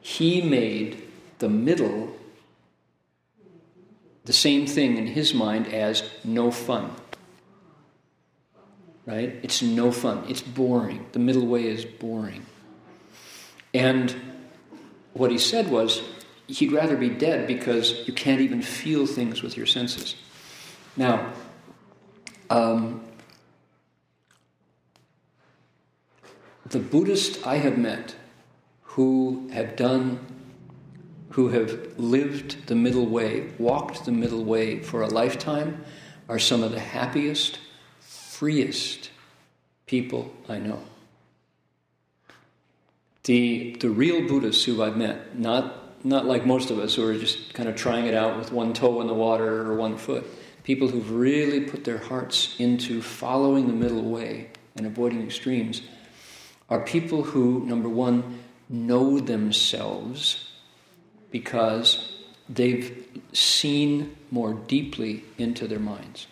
He made the middle the same thing in his mind as no fun. Right? It's no fun. It's boring. The middle way is boring. And what he said was, he'd rather be dead because you can't even feel things with your senses. Now, um, the Buddhists I have met who have done, who have lived the middle way, walked the middle way for a lifetime, are some of the happiest, freest people I know. The the real Buddhists who I've met, not not like most of us who are just kind of trying it out with one toe in the water or one foot, people who've really put their hearts into following the middle way and avoiding extremes, are people who, number one, know themselves because they've seen more deeply into their minds.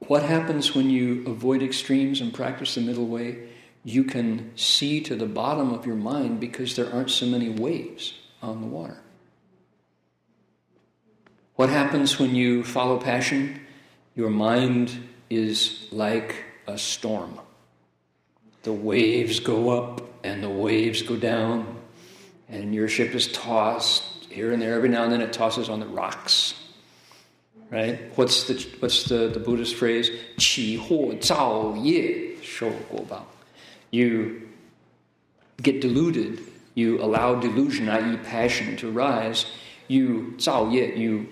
What happens when you avoid extremes and practice the middle way? You can see to the bottom of your mind because there aren't so many waves on the water. What happens when you follow passion? Your mind is like a storm. The waves go up and the waves go down, and your ship is tossed here and there. Every now and then it tosses on the rocks. Right? What's the what's the, the Buddhist phrase? Qi huo zao ye shou guo bao. You get deluded. You allow delusion, that is passion, to rise. You zao ye. You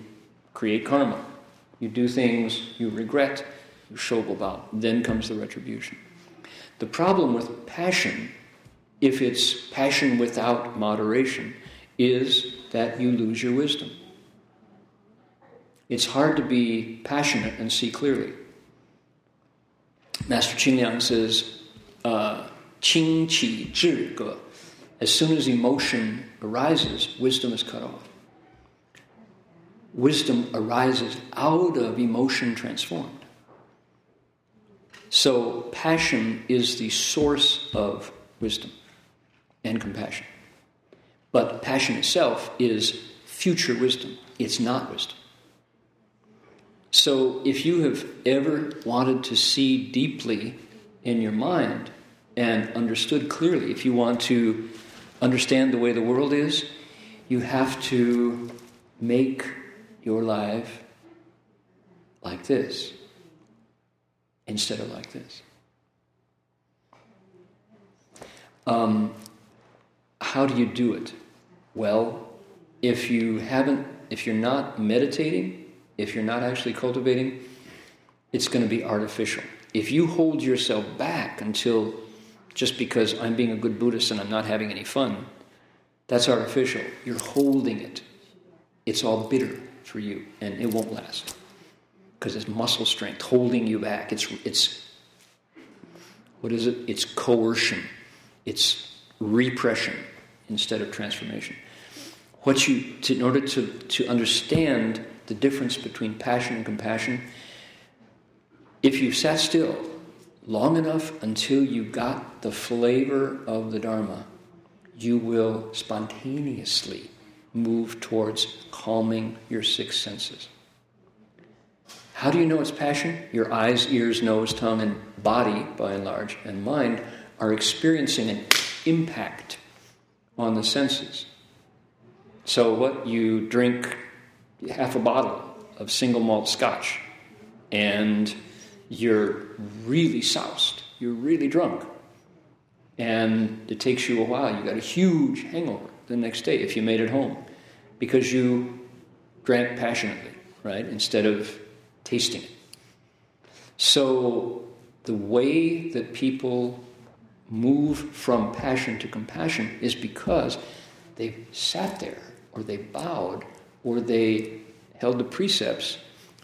create karma. You do things you regret. You shou guo bao. Then comes the retribution. The problem with passion, if it's passion without moderation, is that you lose your wisdom. It's hard to be passionate and see clearly. Master Qingliang says, uh, "Qing qi zhi ge." As soon as emotion arises, wisdom is cut off. wisdom arises out of emotion transformed. So passion is the source of wisdom and compassion. But passion itself is future wisdom. It's not wisdom. So if you have ever wanted to see deeply in your mind and understood clearly, if you want to understand the way the world is, you have to make your life like this instead of like this. Um, how do you do it? Well, if you haven't, if you're not meditating, if you're not actually cultivating, it's going to be artificial. If you hold yourself back until just because I'm being a good Buddhist and I'm not having any fun, that's artificial. You're holding it. It's all bitter for you, and it won't last because it's muscle strength holding you back. It's it's what is it? It's coercion. It's repression instead of transformation. What you to, in order to, to understand the difference between passion and compassion, if you sat still long enough until you got the flavor of the Dharma, you will spontaneously move towards calming your six senses. How do you know it's passion? Your eyes, ears, nose, tongue, and body, by and large, and mind are experiencing an impact on the senses. So what, you drink half a bottle of single malt scotch and you're really soused, you're really drunk, and it takes you a while. You got a huge hangover the next day if you made it home because you drank passionately, right, instead of tasting it. So the way that people move from passion to compassion is because they've sat there or they bowed or they held the precepts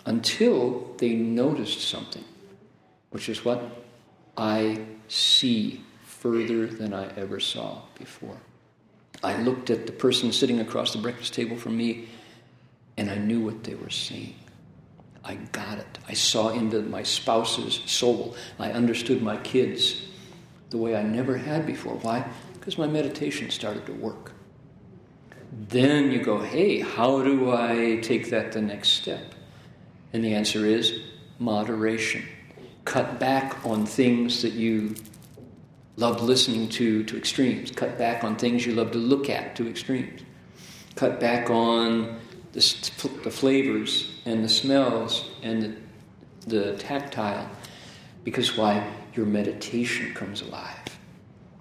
until they noticed something, which is what? I see further than I ever saw before. I looked at the person sitting across the breakfast table from me, and I knew what they were saying. I got it. I saw into my spouse's soul. I understood my kids the way I never had before. Why? Because my meditation started to work. Then you go, hey, how do I take that the next step? And the answer is moderation. Cut back on things that you love listening to, to extremes. Cut back on things you love to look at, to extremes. Cut back on the, the flavors and the smells and the, the tactile. Because why? Your meditation comes alive.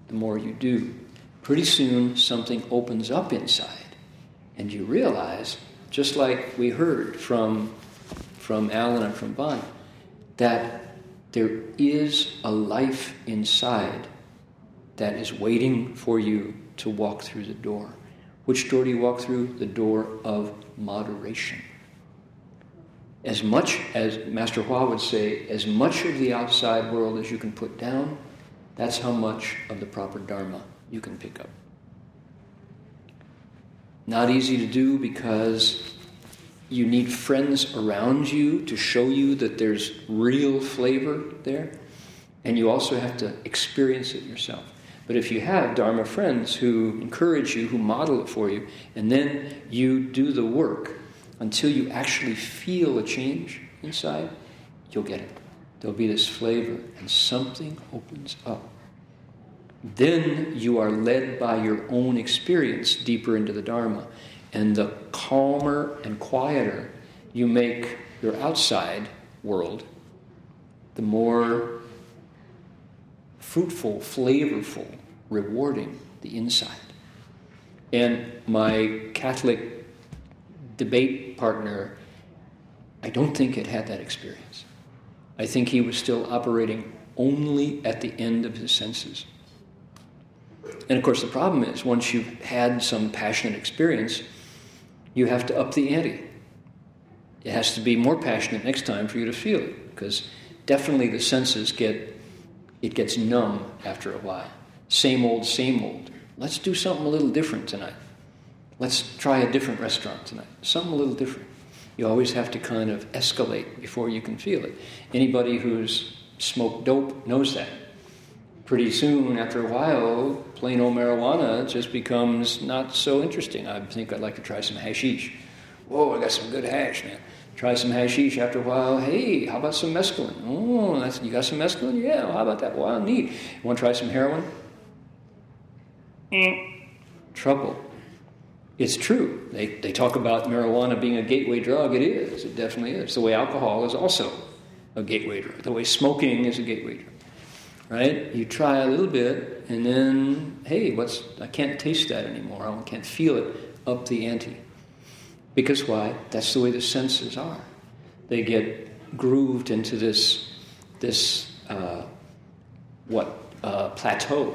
The more you do, pretty soon something opens up inside. And you realize, just like we heard from, from Alan and from Bonnie, that there is a life inside that is waiting for you to walk through the door. Which door do you walk through? The door of moderation. As much as, Master Hua would say, as much of the outside world as you can put down, that's how much of the proper Dharma you can pick up. Not easy to do because you need friends around you to show you that there's real flavor there, and you also have to experience it yourself. But if you have Dharma friends who encourage you, who model it for you, and then you do the work until you actually feel a change inside, you'll get it. There'll be this flavor, and something opens up. Then you are led by your own experience deeper into the Dharma, and the calmer and quieter you make your outside world, the more fruitful, flavorful, rewarding the inside. And my Catholic debate partner, I don't think it had that experience. I think he was still operating only at the end of his senses. And of course the problem is, once you've had some passionate experience, you have to up the ante. It has to be more passionate next time for you to feel it, because definitely the senses get It gets numb after a while. Same old, same old. Let's do something a little different tonight. Let's try a different restaurant tonight. Something a little different. You always have to kind of escalate before you can feel it. Anybody who's smoked dope knows that. Pretty soon, after a while, plain old marijuana just becomes not so interesting. I think I'd like to try some hashish. Whoa, I got some good hash, man. Try some hashish. After a while, hey, how about some mescaline? Oh, that's, you got some mescaline? Yeah, well, how about that? Wow, neat. You want to try some heroin? Trouble. It's true. They they talk about marijuana being a gateway drug. It is. It definitely is. The way alcohol is also a gateway drug. The way smoking is a gateway drug. Right? You try a little bit, and then, hey, what's? I can't taste that anymore. I can't feel it. Up the ante. Because why? That's the way the senses are. They get grooved into this, this uh, what uh, plateau,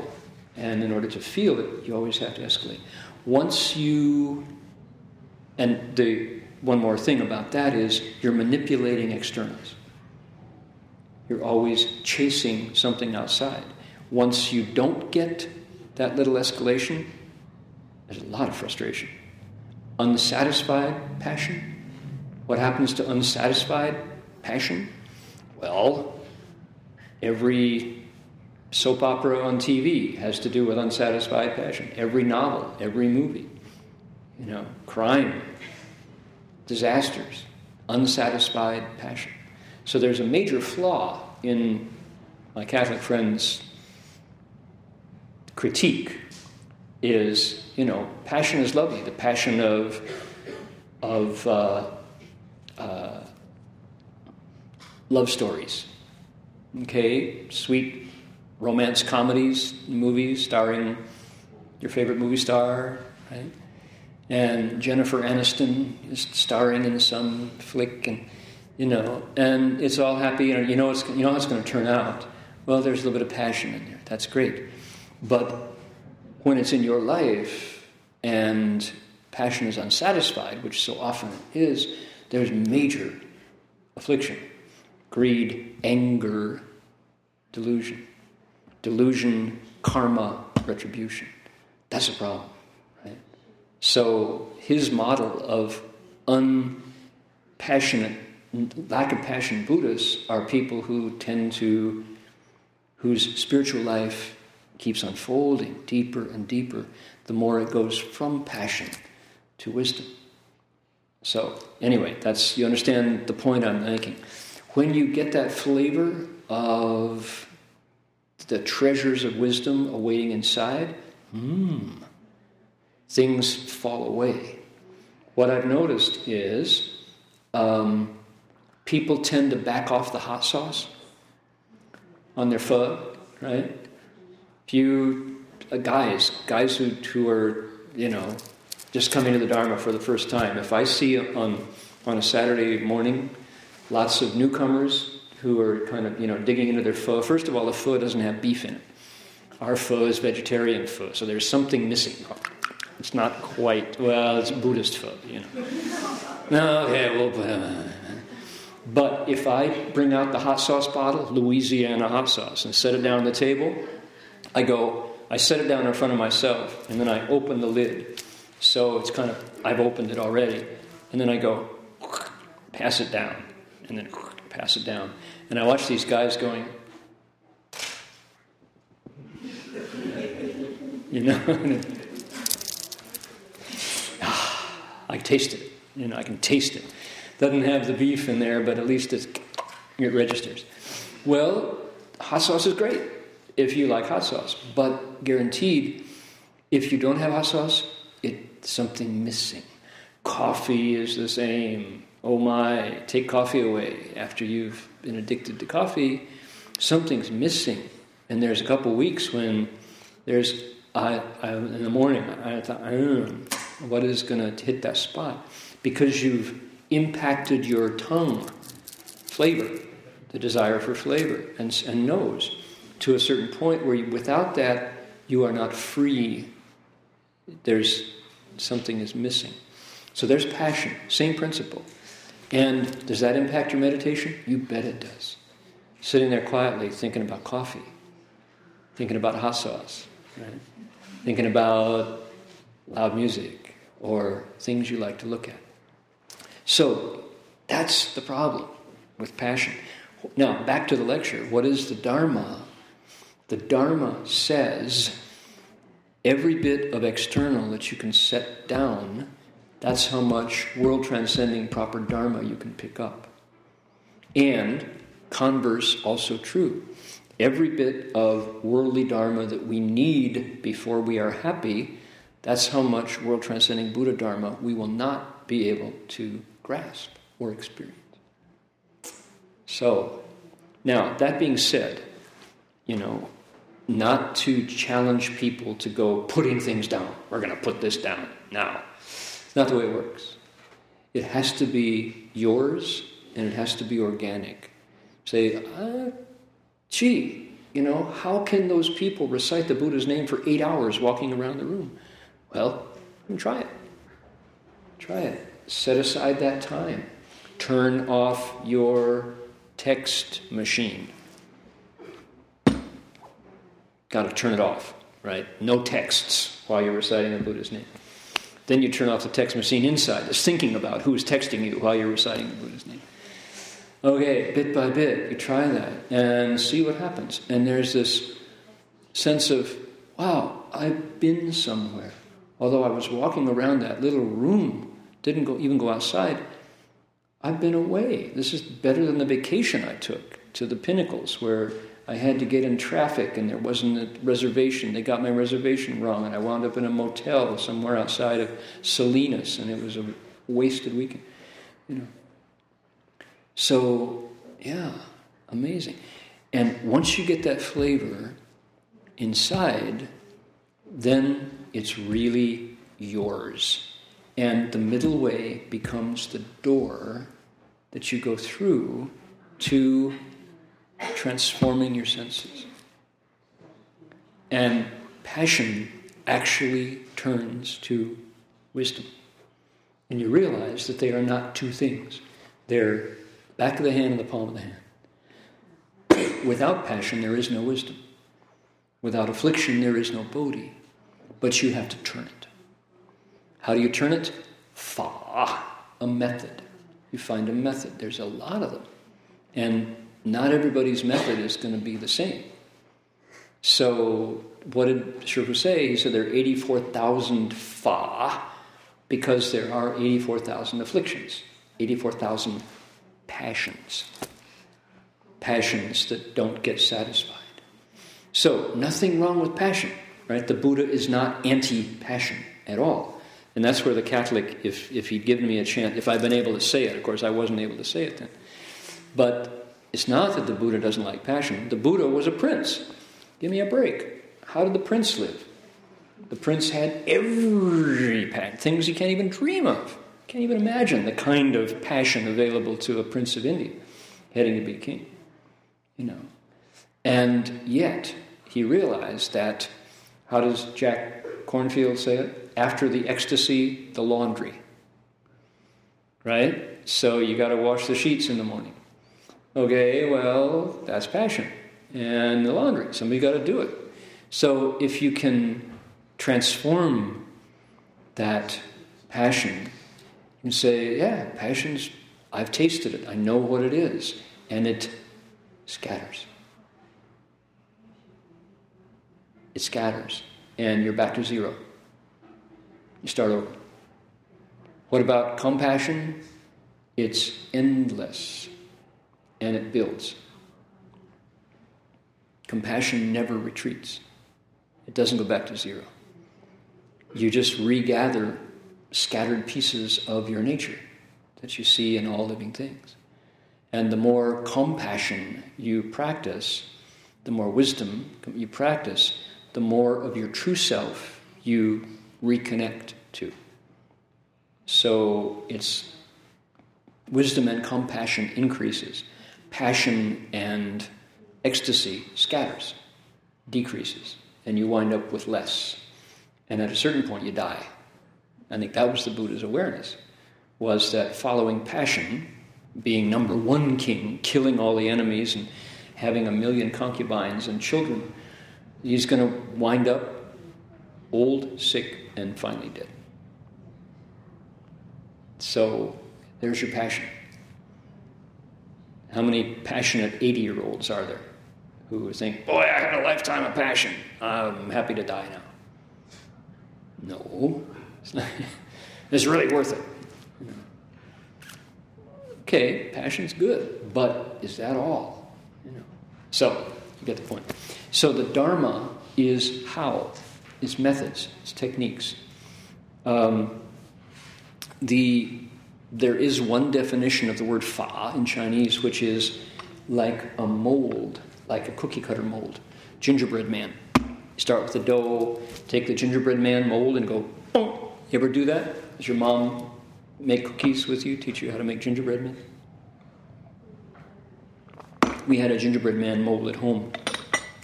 and in order to feel it, you always have to escalate. Once you, and the one more thing about that is you're manipulating externals. You're always chasing something outside. Once you don't get that little escalation, there's a lot of frustration. Unsatisfied passion? What happens to unsatisfied passion? Well, every soap opera on T V has to do with unsatisfied passion. Every novel, every movie, you know, crime, disasters, unsatisfied passion. So there's a major flaw in my Catholic friend's critique. Is, you know, passion is lovely. The passion of of uh, uh, love stories, okay, sweet romance comedies, movies starring your favorite movie star, right? And Jennifer Aniston is starring in some flick, and you know, and it's all happy, and you know it's you know how it's going to turn out. Well, there's a little bit of passion in there. That's great, but when it's in your life and passion is unsatisfied, which so often it is, there's major affliction. Greed, anger, delusion. Delusion, karma, retribution. That's a problem, right? So his model of unpassionate, lack of passion Buddhists are people who tend to, whose spiritual life keeps unfolding deeper and deeper, the more it goes from passion to wisdom. So anyway, that's, you understand the point I'm making. When you get that flavor of the treasures of wisdom awaiting inside, hmm, things fall away. What I've noticed is um, people tend to back off the hot sauce on their pho, right? Few uh, guys, guys who, who are, you know, just coming to the Dharma for the first time. If I see on on a Saturday morning lots of newcomers who are kind of, you know, digging into their pho. First of all, the pho doesn't have beef in it. Our pho is vegetarian pho, so there's something missing. It's not quite, well, it's Buddhist pho, you know. No, okay, well, but... Uh, but if I bring out the hot sauce bottle, Louisiana hot sauce, and set it down on the table... I go, I set it down in front of myself, and then I open the lid. So it's kind of, I've opened it already. And then I go, pass it down, and then pass it down. And I watch these guys going, you know, I taste it, you know, I can taste it. Doesn't have the beef in there, but at least it's, it registers. Well, hot sauce is great. If you like hot sauce, but guaranteed, if you don't have hot sauce, it's something missing. Coffee is the same. Oh my, take coffee away. After you've been addicted to coffee, something's missing. And there's a couple weeks when there's, I, I in the morning, I thought, mm, what is going to hit that spot? Because you've impacted your tongue, flavor, the desire for flavor, and, and nose. To a certain point where you, without that, you are not free. There's something is missing. So there's passion, same principle. And does that impact your meditation? You bet it does. Sitting there quietly thinking about coffee, thinking about hot sauce, right? Thinking about loud music or things you like to look at. So That's the problem with passion. Now, back to the lecture. What is the Dharma? The Dharma says every bit of external that you can set down, that's how much world-transcending proper Dharma you can pick up. And converse also true. Every bit of worldly Dharma that we need before we are happy, that's how much world-transcending Buddha Dharma we will not be able to grasp or experience. So, now, that being said, you know, not to challenge people to go putting things down. We're going to put this down now. It's not the way it works. It has to be yours, and it has to be organic. Say, uh, gee, you know, how can those people recite the Buddha's name for eight hours walking around the room? Well, try it. Try it. Set aside that time. Turn off your text machine. Got to turn it off, right? No texts while you're reciting the Buddha's name. Then you turn off the text machine inside. It's thinking about who's texting you while you're reciting the Buddha's name. Okay, bit by bit, you try that and see what happens. And there's this sense of, wow, I've been somewhere. Although I was walking around that little room, didn't go, even go outside, I've been away. This is better than the vacation I took to the Pinnacles where I had to get in traffic and there wasn't a reservation. They got my reservation wrong and I wound up in a motel somewhere outside of Salinas and it was a wasted weekend. You know. So, yeah, amazing. And once you get that flavor inside, then it's really yours. And the middle way becomes the door that you go through to transforming your senses. And passion actually turns to wisdom. And you realize that they are not two things. They're back of the hand and the palm of the hand. Without passion, there is no wisdom. Without affliction, there is no bodhi. But you have to turn it. How do you turn it? Fa, a method. You find a method. There's a lot of them. And not everybody's method is going to be the same. So what did Shifu say? He said there are eighty-four thousand fa because there are eighty-four thousand afflictions, eighty-four thousand passions, passions that don't get satisfied. So nothing wrong with passion, right? The Buddha is not anti-passion at all. And that's where the Catholic, if, if he'd given me a chance, if I'd been able to say it, of course I wasn't able to say it then. But it's not that the Buddha doesn't like passion. The Buddha was a prince. Give me a break. How did the prince live? The prince had every passion, things he can't even dream of. Can't even imagine the kind of passion available to a prince of India heading to be king. You know. And yet, he realized that, how does Jack Cornfield say it? After the ecstasy, the laundry. Right? So you got to wash the sheets in the morning. Okay, well, that's passion. And the laundry, somebody got to do it. So if you can transform that passion and say, yeah, passion's, I've tasted it, I know what it is, and it scatters. It scatters, and you're back to zero. You start over. What about compassion? It's endless. And it builds. Compassion never retreats. It doesn't go back to zero. You just regather scattered pieces of your nature that you see in all living things. And the more compassion you practice, the more wisdom you practice, the more of your true self you reconnect to. So it's wisdom and compassion increases. Passion and ecstasy scatters, decreases, and you wind up with less. And at a certain point, you die. I think that was the Buddha's awareness, was that following passion, being number one king, killing all the enemies and having a million concubines and children, he's going to wind up old, sick, and finally dead. So there's your passion. How many passionate eighty-year-olds are there who think, boy, I had a lifetime of passion. I'm happy to die now. No. It's not. It's really worth it. You know. Okay, passion's good, but is that all? You know. So, you get the point. So the Dharma is how, it's methods, it's techniques. Um, the there is one definition of the word fa in Chinese, which is like a mold, like a cookie cutter mold, gingerbread man. Start with the dough, take the gingerbread man mold and go, boom. You ever do that? Does your mom make cookies with you, teach you how to make gingerbread men? We had a gingerbread man mold at home,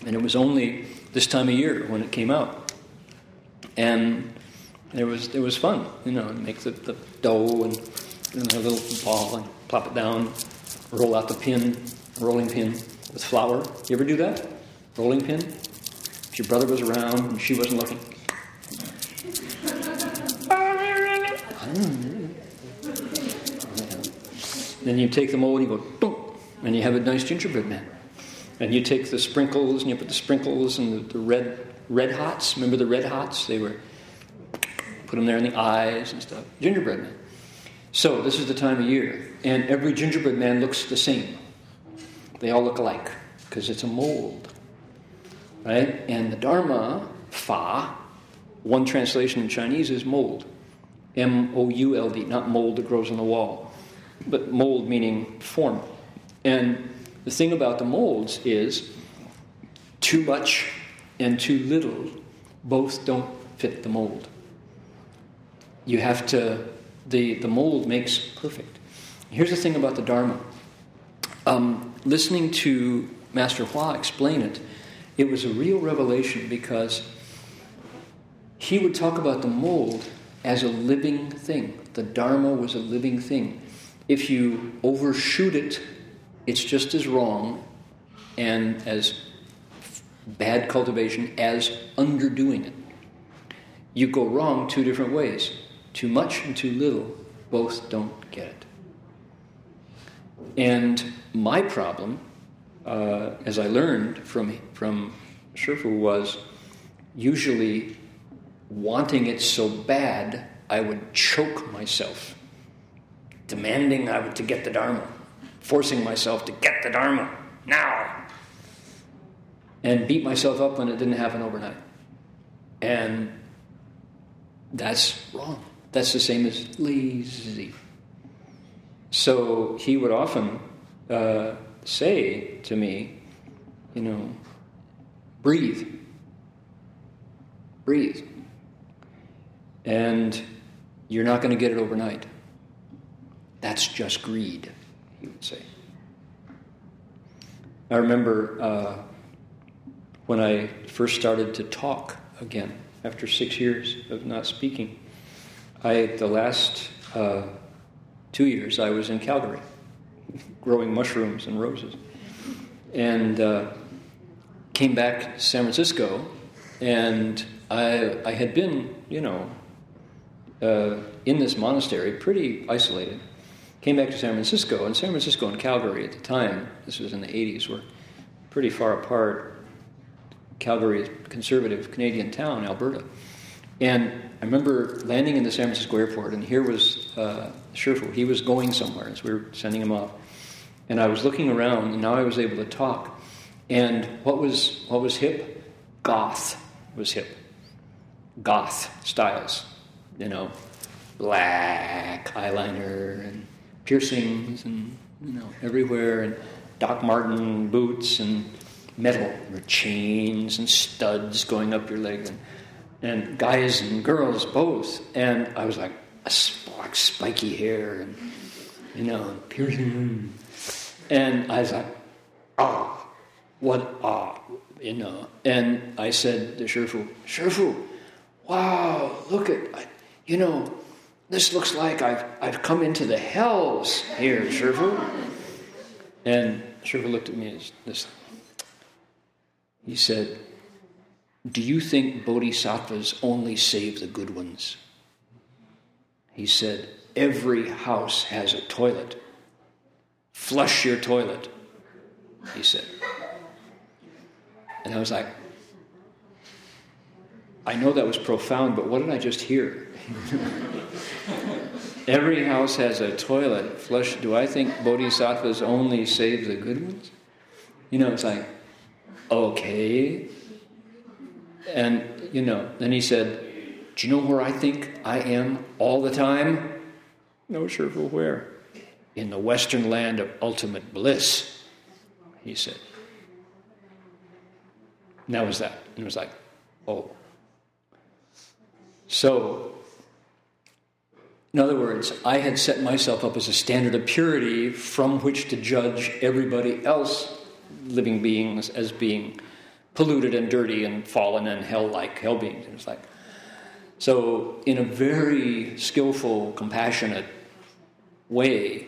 and it was only this time of year when it came out. And it was it was fun, you know, make the, the dough and, and a little ball and plop it down, roll out the pin, rolling pin with flour. You ever do that? Rolling pin? If your brother was around and she wasn't looking. Then you take the mold and you go, boom, and you have a nice gingerbread man. And you take the sprinkles and you put the sprinkles and the, the red red hots. Remember the red hots? They were, put them there in the eyes and stuff. Gingerbread man. So this is the time of year. And every gingerbread man looks the same. They all look alike because it's a mold. Right? And the Dharma, fa, one translation in Chinese is mold. M O U L D, not mold that grows on the wall. But mold meaning form. And the thing about the molds is too much and too little both don't fit the mold. You have to, the, the mold makes perfect. Here's the thing about the Dharma. Um, listening to Master Hua explain it, it was a real revelation because he would talk about the mold as a living thing. The Dharma was a living thing. If you overshoot it, it's just as wrong and as bad cultivation as underdoing it. You go wrong two different ways. Too much and too little, both don't get it. And my problem, uh, as I learned from, from Shifu, was usually wanting it so bad I would choke myself, demanding I would to get the Dharma. Forcing myself to get the Dharma now and beat myself up when it didn't happen overnight. And that's wrong. That's the same as lazy. So he would often uh, say to me, you know, breathe. Breathe. And you're not going to get it overnight. That's just greed. He would say. I remember uh, when I first started to talk again after six years of not speaking. I the last uh, two years I was in Calgary, growing mushrooms and roses, and uh, came back to San Francisco, and I I had been you know uh, in this monastery pretty isolated. Came back to San Francisco, and San Francisco and Calgary at the time, this was in the eighties, were pretty far apart. Calgary is a conservative Canadian town, Alberta. And I remember landing in the San Francisco airport, and here was uh, Shifu. He was going somewhere, as we were sending him off. And I was looking around, and now I was able to talk. And what was what was hip? Goth was hip. Goth styles, you know, black eyeliner and piercings and, you know, everywhere, and Doc Marten boots and metal, or chains and studs going up your leg, and, and guys and girls both. And I was like, a spark, spiky hair and, you know, piercing. And I was like, ah, what ah, you know. And I said to Shifu, Shifu, wow, look at, I, you know, this looks like I've I've come into the hells here, Shifu. And Shifu looked at me and this. He said, do you think bodhisattvas only save the good ones? He said, every house has a toilet. flush your toilet, he said. And I was like, I know that was profound, but what did I just hear? Every house has a toilet. Flush. Do I think bodhisattvas only save the good ones? You know, it's like, okay. And, you know, then he said, do you know where I think I am all the time? No, sure, but where? In the Western land of ultimate bliss, he said. And that was that. And it was like, oh. So, in other words, I had set myself up as a standard of purity from which to judge everybody else, living beings, as being polluted and dirty and fallen and hell-like, hell beings. It was like, so in a very skillful, compassionate way,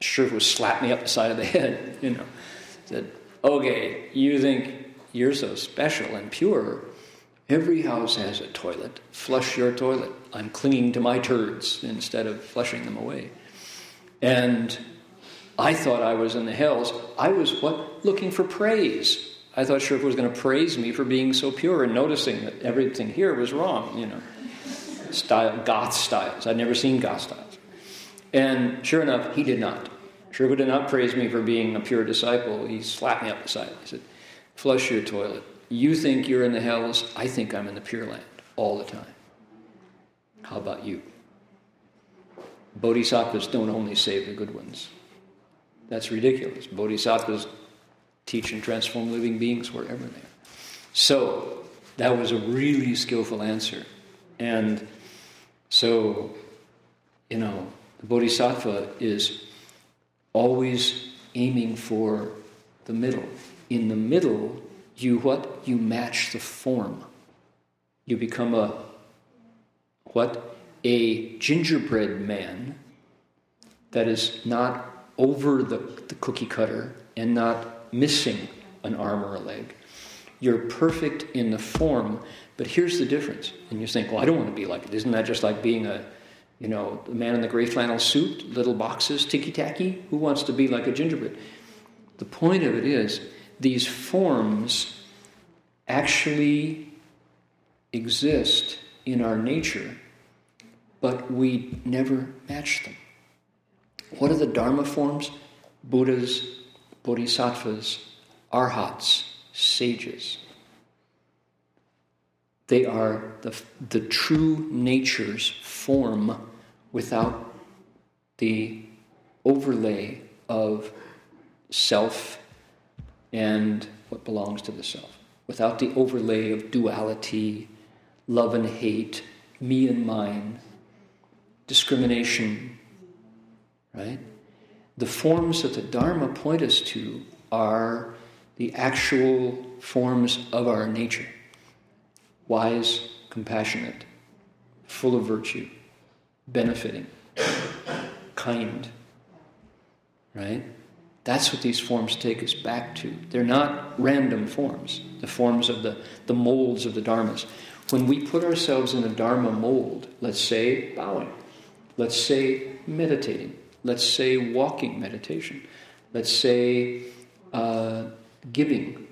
Shifu slapped me up the side of the head, you know, said, okay, you think you're so special and pure. Every house has a toilet. Flush your toilet. I'm clinging to my turds instead of flushing them away. And I thought I was in the hells. I was what? Looking for praise. I thought Shifu was going to praise me for being so pure and noticing that everything here was wrong, you know. Style, goth styles. I'd never seen goth styles. And sure enough, he did not. Shifu did not praise me for being a pure disciple. He slapped me up the side. He said, flush your toilet. You think you're in the hells. I think I'm in the pure land all the time. How about you? Bodhisattvas don't only save the good ones. That's ridiculous. Bodhisattvas teach and transform living beings wherever they are. So, that was a really skillful answer. And so, you know, the bodhisattva is always aiming for the middle. In the middle, you what? You match the form. You become a what? A gingerbread man that is not over the, the cookie cutter and not missing an arm or a leg. You're perfect in the form, but here's the difference. And you think, well, I don't want to be like it. Isn't that just like being a, you know, the man in the gray flannel suit, little boxes, ticky-tacky? Who wants to be like a gingerbread? The point of it is, these forms actually exist in our nature, but we never match them. What are the Dharma forms? Buddhas, bodhisattvas, arhats, sages. They are the, the true nature's form without the overlay of self and what belongs to the self, without the overlay of duality, love and hate, me and mine, discrimination, right? The forms that the Dharma point us to are the actual forms of our nature. Wise, compassionate, full of virtue, benefiting, kind, right? That's what these forms take us back to. They're not random forms, the forms of the, the molds of the dharmas. When we put ourselves in a dharma mold, let's say bowing, let's say meditating, let's say walking meditation, let's say uh, giving.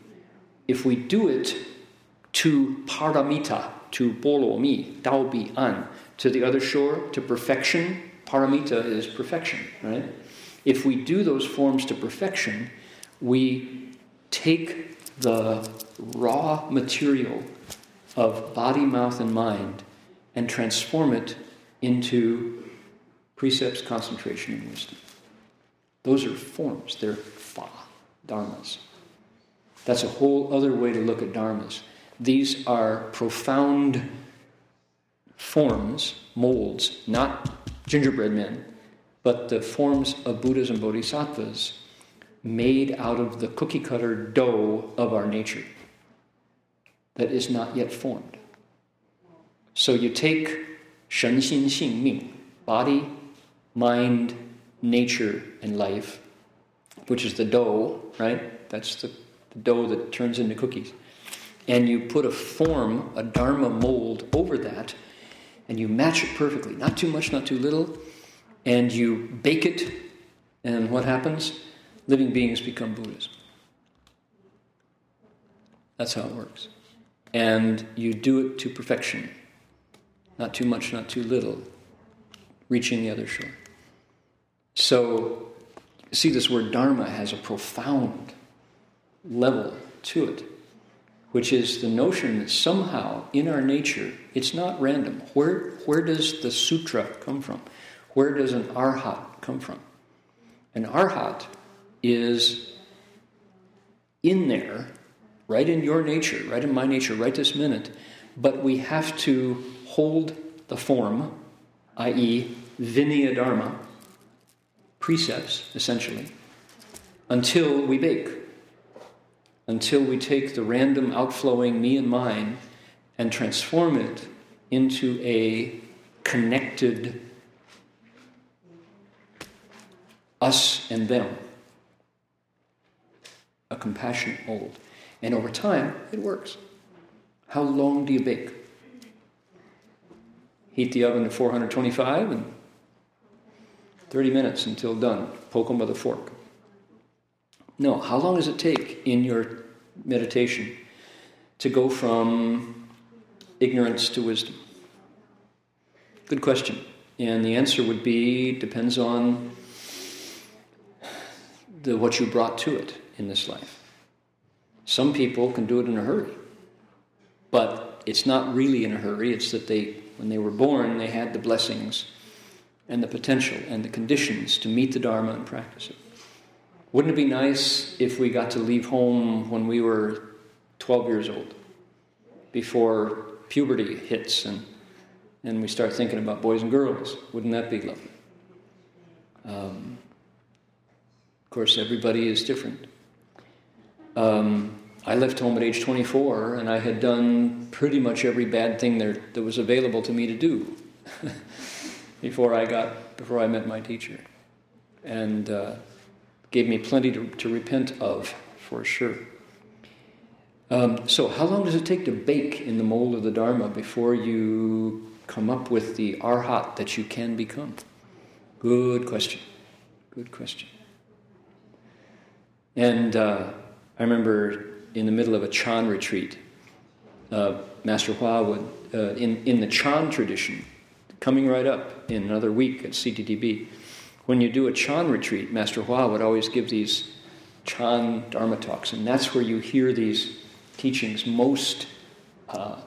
If we do it to paramita, to bolo mi, dao bi an, to the other shore, to perfection, paramita is perfection, right? If we do those forms to perfection, we take the raw material of body, mouth, and mind and transform it into precepts, concentration, and wisdom. Those are forms. They're fa, dharmas. That's a whole other way to look at dharmas. These are profound forms, molds, not gingerbread men, but the forms of Buddhas and Bodhisattvas made out of the cookie-cutter dough of our nature that is not yet formed. So you take shen xin xing ming, body, mind, nature, and life, which is the dough, right? That's the, the dough that turns into cookies. And you put a form, a dharma mold over that, and you match it perfectly. Not too much, not too little. And you bake it, and what happens? living beings become Buddhas. That's how it works. And you do it to perfection. Not too much, not too little. Reaching the other shore. So, see, this word dharma has a profound level to it, which is the notion that somehow in our nature, it's not random. Where, where does the sutra come from? Where does an arhat come from? An arhat is in there, right in your nature, right in my nature, right this minute, but we have to hold the form, that is vinaya dharma, precepts, essentially, until we bake, until we take the random outflowing me and mine and transform it into a connected us and them, a compassionate mold. And over time, it works. How long do you bake? Heat the oven to four twenty-five and thirty minutes until done. Poke them with a fork. No, how long does it take in your meditation to go from ignorance to wisdom? Good question. And the answer would be, depends on the, what you brought to it in this life. Some people can do it in a hurry. But it's not really in a hurry. It's that they... when they were born, they had the blessings and the potential and the conditions to meet the Dharma and practice it. Wouldn't it be nice if we got to leave home when we were twelve years old, before puberty hits and, and we start thinking about boys and girls? Wouldn't that be lovely? Um, of course, everybody is different. Um... I left home at age twenty-four, and I had done pretty much every bad thing there that was available to me to do before I got before I met my teacher, and uh, gave me plenty to, to repent of, for sure. Um, so, how long does it take to bake in the mold of the Dharma before you come up with the arhat that you can become? Good question. Good question. And uh, I remember, in the middle of a Chan retreat, uh, Master Hua would, uh, in, in the Chan tradition, coming right up in another week at C T D B, when you do a Chan retreat, Master Hua would always give these Chan Dharma talks, and that's where you hear these teachings most uh,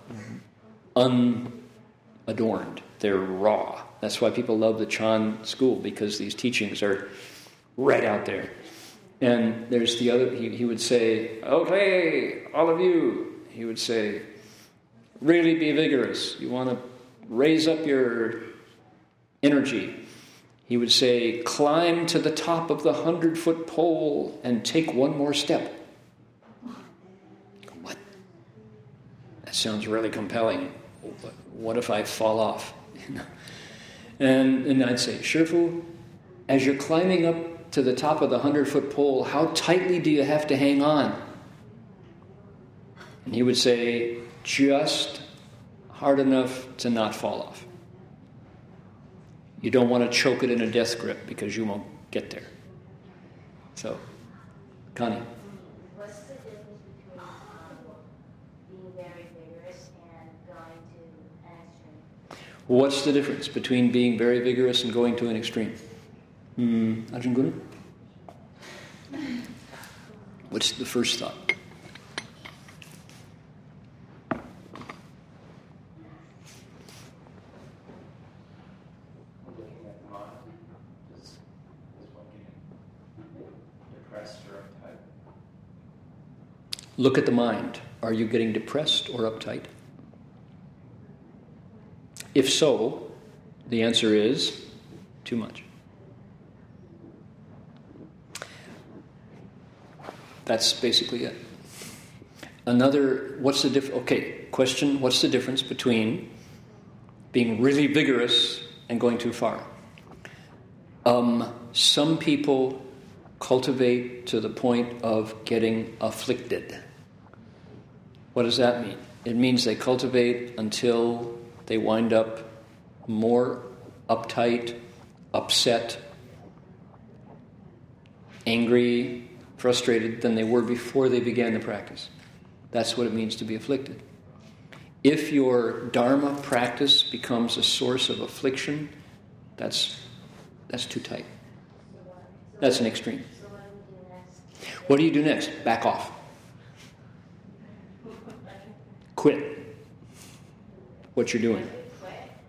unadorned. They're raw. That's why people love the Chan school, because these teachings are right out there. And there's the other, he, he would say, okay, all of you, he would say, really be vigorous. You want to raise up your energy. He would say, climb to the top of the hundred-foot pole and take one more step. What? That sounds really compelling. What if I fall off? and, and I'd say, Shifu, as you're climbing up to the top of the hundred-foot pole, how tightly do you have to hang on? And he would say, just hard enough to not fall off. You don't want to choke it in a death grip, because you won't get there. So, Connie. What's the difference between being very vigorous and going to an extreme? What's the difference between being very vigorous and going to an extreme? Hmm, Ajahn Guru? What's the first thought? Look at the mind. Are you getting depressed or uptight? If so, the answer is too much. That's basically it. Another, what's the diff? Okay, question, what's the difference between being really vigorous and going too far? Um, some people cultivate to the point of getting afflicted. What does that mean? It means they cultivate until they wind up more uptight, upset, angry, frustrated than they were before they began the practice. That's what it means to be afflicted. If your dharma practice becomes a source of affliction, that's that's too tight. That's an extreme. What do you do next? Back off. Quit what you're doing.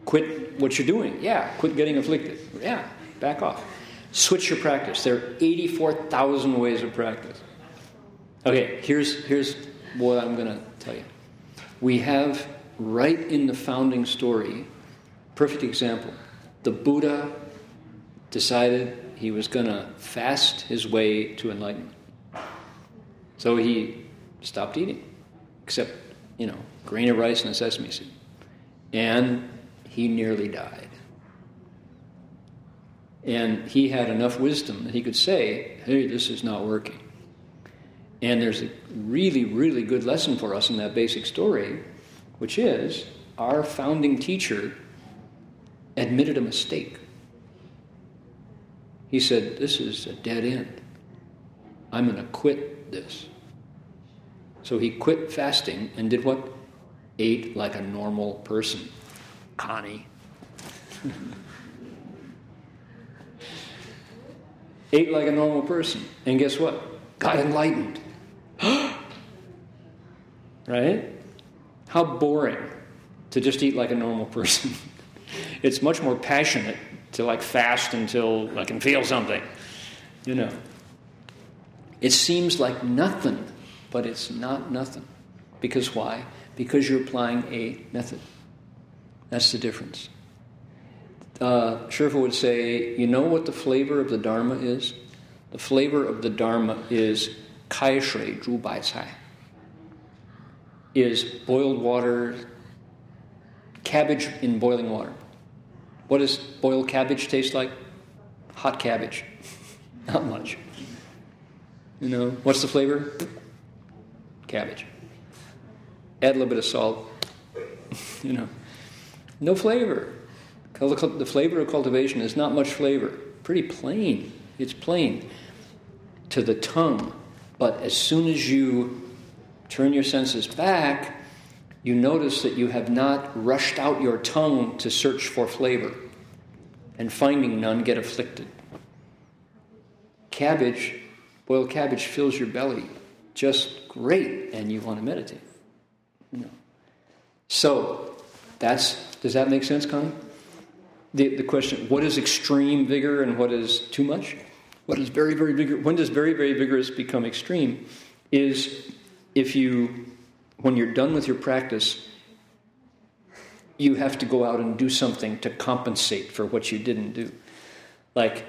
Quit what you're doing. Yeah, quit getting afflicted. Yeah, back off. Switch your practice. There are eighty-four thousand ways of practice. Okay, here's here's what I'm going to tell you. We have, right in the founding story, perfect example. The Buddha decided he was going to fast his way to enlightenment. So he stopped eating, except, you know, grain of rice and a sesame seed. And he nearly died. And he had enough wisdom that he could say, hey, this is not working. And there's a really, really good lesson for us in that basic story, which is our founding teacher admitted a mistake. He said, this is a dead end. I'm going to quit this. So he quit fasting and did what? Ate like a normal person. Connie. Ate like a normal person. And guess what? Got enlightened. Right? How boring to just eat like a normal person. It's much more passionate to like fast until I can feel something. You know. It seems like nothing, but it's not nothing. Because why? Because you're applying a method. That's the difference. Uh, Shifu would say, you know what the flavor of the Dharma is? The flavor of the Dharma is kai shui zhu bai cai. Is boiled water, cabbage in boiling water. What does boiled cabbage taste like? Hot cabbage. Not much. You know, what's the flavor? Cabbage. Add a little bit of salt. You know, no flavor. The flavor of cultivation is not much flavor. Pretty plain. It's plain to the tongue. But as soon as you turn your senses back, you notice that you have not rushed out your tongue to search for flavor. And finding none, get afflicted. Cabbage, boiled cabbage fills your belly just great, and you want to meditate. No. So, that's, does that make sense, Connie? The, the question, what is extreme vigor and what is too much? What is very, very vigorous? When does very, very vigorous become extreme? Is if you, when you're done with your practice, you have to go out and do something to compensate for what you didn't do. Like,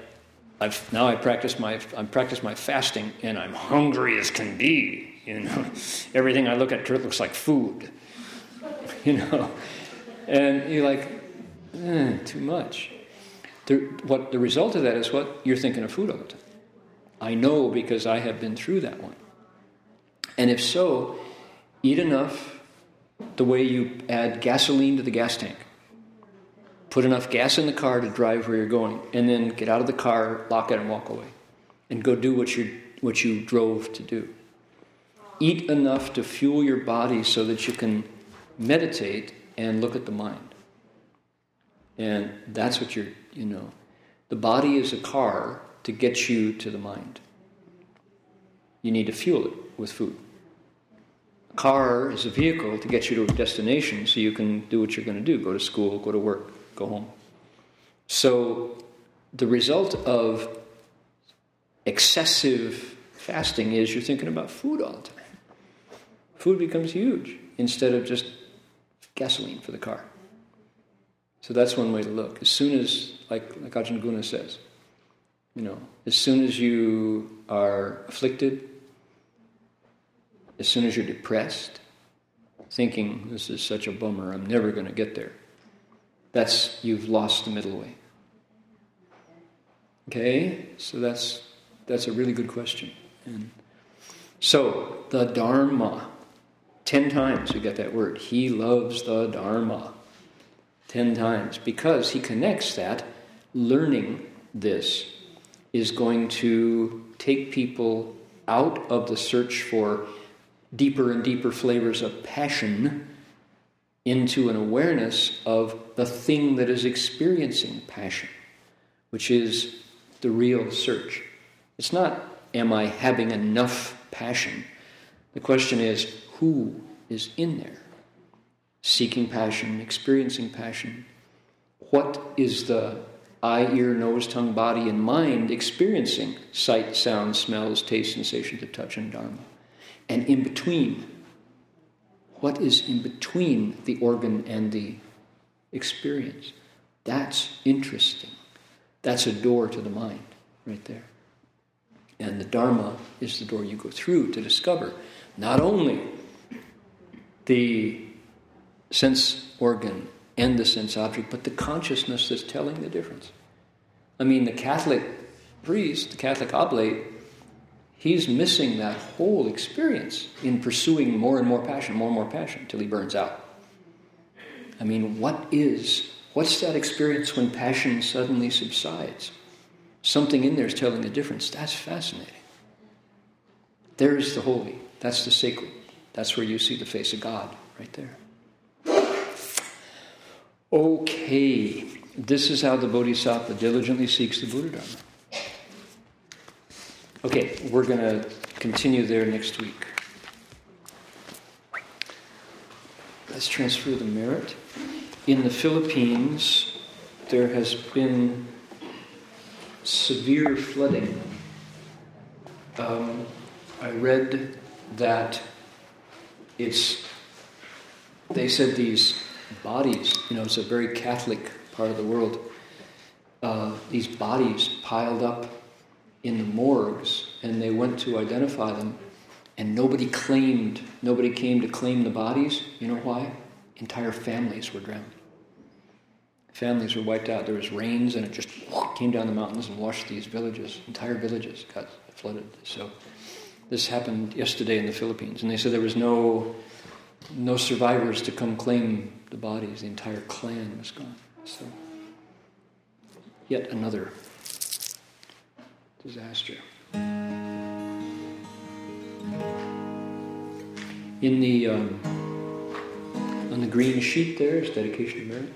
I've now I practice my I practice my fasting and I'm hungry as can be. You know, everything I look at looks like food. You know, and you're like, eh, too much. The, what the result of that is what you're thinking of food all the time. I know because I have been through that one. And if so, eat enough the way you add gasoline to the gas tank. Put enough gas in the car to drive where you're going, and then get out of the car, lock it, and walk away, and go do what you what you drove to do. Eat enough to fuel your body so that you can meditate and look at the mind. And that's what you're, you know, the body is a car to get you to the mind. You need to fuel it with food. A car is a vehicle to get you to a destination so you can do what you're going to do, go to school, go to work, go home. So the result of excessive fasting is you're thinking about food all the time. Food becomes huge instead of just gasoline for the car. So that's one way to look. As soon as, like, like Ajahn Guna says, you know, as soon as you are afflicted, as soon as you're depressed, thinking, this is such a bummer, I'm never going to get there, that's, you've lost the middle way. Okay? So that's that's a really good question. And so, the Dharma. Ten times we get that word. He loves the Dharma. Ten times. Because he connects that, learning this, is going to take people out of the search for deeper and deeper flavors of passion into an awareness of the thing that is experiencing passion, which is the real search. It's not, am I having enough passion? The question is, who is in there? Seeking passion, experiencing passion. What is the eye, ear, nose, tongue, body, and mind experiencing sight, sound, smells, taste, sensations of touch, and dharma? And in between, what is in between the organ and the experience? That's interesting. That's a door to the mind right there. And the Dharma is the door you go through to discover not only the sense organ and the sense object, but the consciousness that's telling the difference. I mean, the Catholic priest, the Catholic oblate, he's missing that whole experience in pursuing more and more passion, more and more passion, till he burns out. I mean, what is, what's that experience when passion suddenly subsides? Something in there is telling the difference. That's fascinating. There is the holy. That's the sacred. That's where you see the face of God, right there. Okay. This is how the Bodhisattva diligently seeks the Buddha Dharma. Okay, we're going to continue there next week. Let's transfer the merit. In the Philippines, there has been severe flooding. Um, I read that it's, they said these bodies, you know, it's a very Catholic part of the world, uh, these bodies piled up in the morgues, and they went to identify them, and nobody claimed, nobody came to claim the bodies. You know why? Entire families were drowned. Families were wiped out. There was rains, and it just came down the mountains and washed these villages. Entire villages got flooded. So this happened yesterday in the Philippines, and they said there was no no survivors to come claim the bodies. The entire clan was gone. So yet another disaster. In the um, on the green sheet there is dedication to merit.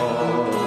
Amen.